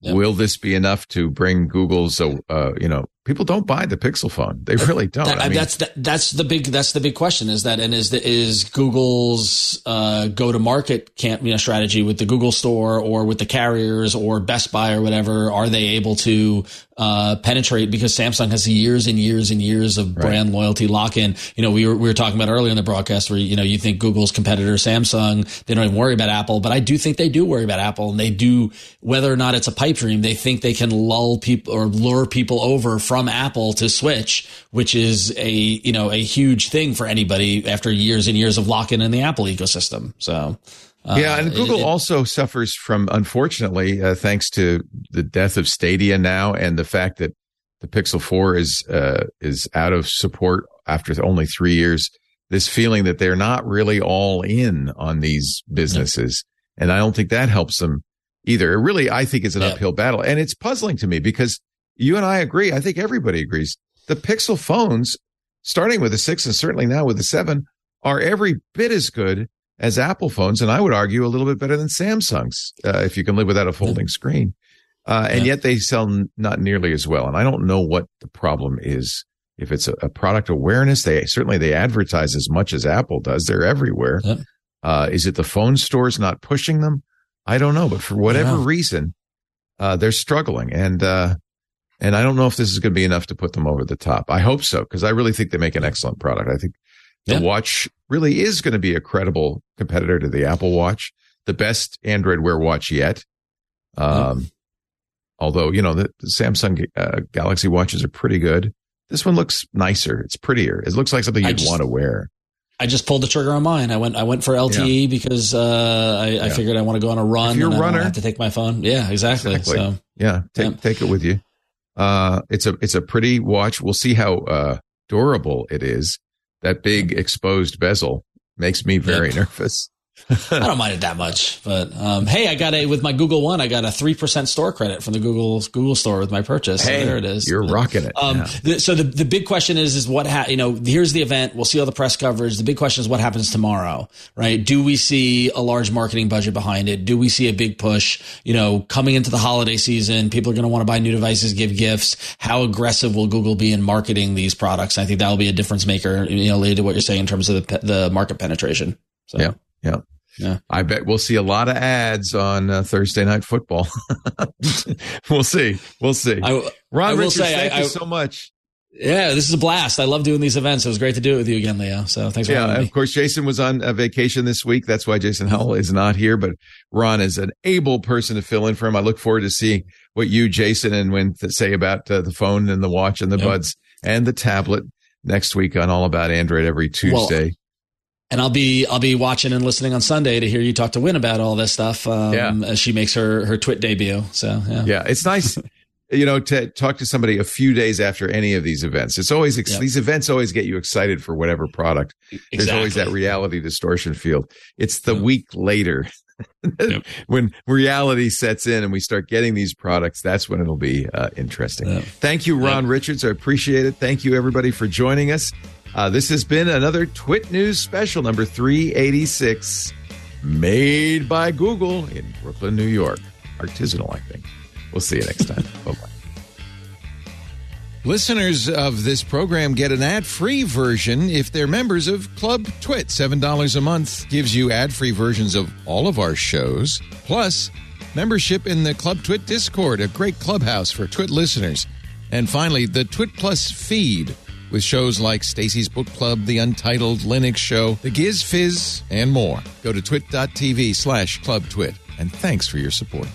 Yep. Will this be enough to bring Google's? Uh, uh, you know, people don't buy the Pixel phone; they really don't. That, I mean, that's that, that's the big that's the big question. Is that and is the, is Google's uh, go to market camp you know strategy with the Google Store or with the carriers or Best Buy or whatever? Are they able to uh, penetrate? Because Samsung has years and years and years of brand right. loyalty lock in. You know, we were we were talking about earlier in the broadcast where you know you think Google's competitor Samsung, they don't even worry about Apple, but I do think they do worry about Apple, and they do, whether or not it's a pipe dream, they think they can lull people or lure people over from Apple to Switch, which is a you know a huge thing for anybody after years and years of lock-in in the Apple ecosystem. So uh, yeah, and Google it, it, also suffers from, unfortunately, uh, thanks to the death of Stadia now and the fact that The Pixel four is uh, is out of support after only three years. This feeling that they're not really all in on these businesses. Yeah. And I don't think that helps them either. It really, I think, is an yeah. uphill battle. And it's puzzling to me because you and I agree. I think everybody agrees. The Pixel phones, starting with the six and certainly now with the seven, are every bit as good as Apple phones. And I would argue a little bit better than Samsung's, uh, if you can live without a folding yeah. screen. Uh, and yeah. yet they sell n- not nearly as well. And I don't know what the problem is. If it's a, a product awareness, they certainly they advertise as much as Apple does. They're everywhere. Yeah. Uh, is it the phone stores not pushing them? I don't know. But for whatever yeah. reason, uh, they're struggling. And uh, and I don't know if this is going to be enough to put them over the top. I hope so, because I really think they make an excellent product. I think the yeah. watch really is going to be a credible competitor to the Apple Watch, the best Android Wear watch yet. Um yeah. Although, you know, the Samsung uh, Galaxy watches are pretty good. This one looks nicer. It's prettier. It looks like something you'd just want to wear. I just pulled the trigger on mine. I went I went for L T E yeah. because uh, I, yeah. I figured I want to go on a run. If you're a runner, I have to take my phone. Yeah, exactly. exactly. So yeah, take yeah. take it with you. Uh, it's a it's a pretty watch. We'll see how uh, durable it is. That big exposed bezel makes me very yep. nervous. I don't mind it that much, but um, hey, I got a with my Google One. I got a three percent store credit from the Google Google Store with my purchase. Hey, so there it is. You're rocking it. Um, yeah. the, so the, the big question is is what ha- you know. Here's the event. We'll see all the press coverage. The big question is what happens tomorrow, right? Do we see a large marketing budget behind it? Do we see a big push? You know, coming into the holiday season, people are going to want to buy new devices, give gifts. How aggressive will Google be in marketing these products? And I think that will be a difference maker, you know, related to what you're saying in terms of the the market penetration. So. Yeah. Yeah. yeah, I bet we'll see a lot of ads on uh, Thursday Night Football. We'll see. We'll see. I, Ron I Richards, say, thank I, you I, so much. Yeah, this is a blast. I love doing these events. It was great to do it with you again, Leo. So thanks for yeah, having me. Yeah, of course, Jason was on a vacation this week. That's why Jason Howell is not here. But Ron is an able person to fill in for him. I look forward to seeing what you, Jason, and Wynn say about uh, the phone and the watch and the yep. buds and the tablet next week on All About Android every Tuesday. Well, And I'll be I'll be watching and listening on Sunday to hear you talk to Wynn about all this stuff um, yeah. as she makes her, her Twit debut. So yeah, yeah, it's nice, you know, to talk to somebody a few days after any of these events. It's always ex- yep. these events always get you excited for whatever product. Exactly. There's always that reality distortion field. It's the yep. week later yep. when reality sets in and we start getting these products. That's when it'll be uh, interesting. Yep. Thank you, Ron yep. Richards. I appreciate it. Thank you, everybody, for joining us. Uh, this has been another Twit News special, number three eighty-six, made by Google in Brooklyn, New York. Artisanal, I think. We'll see you next time. Bye-bye. Listeners of this program get an ad-free version if they're members of Club Twit. seven dollars a month gives you ad-free versions of all of our shows, plus membership in the Club Twit Discord, a great clubhouse for Twit listeners. And finally, the Twit Plus feed, with shows like Stacy's Book Club, The Untitled Linux Show, The Giz Fizz, and more. Go to twit dot t v slash club twit. And thanks for your support.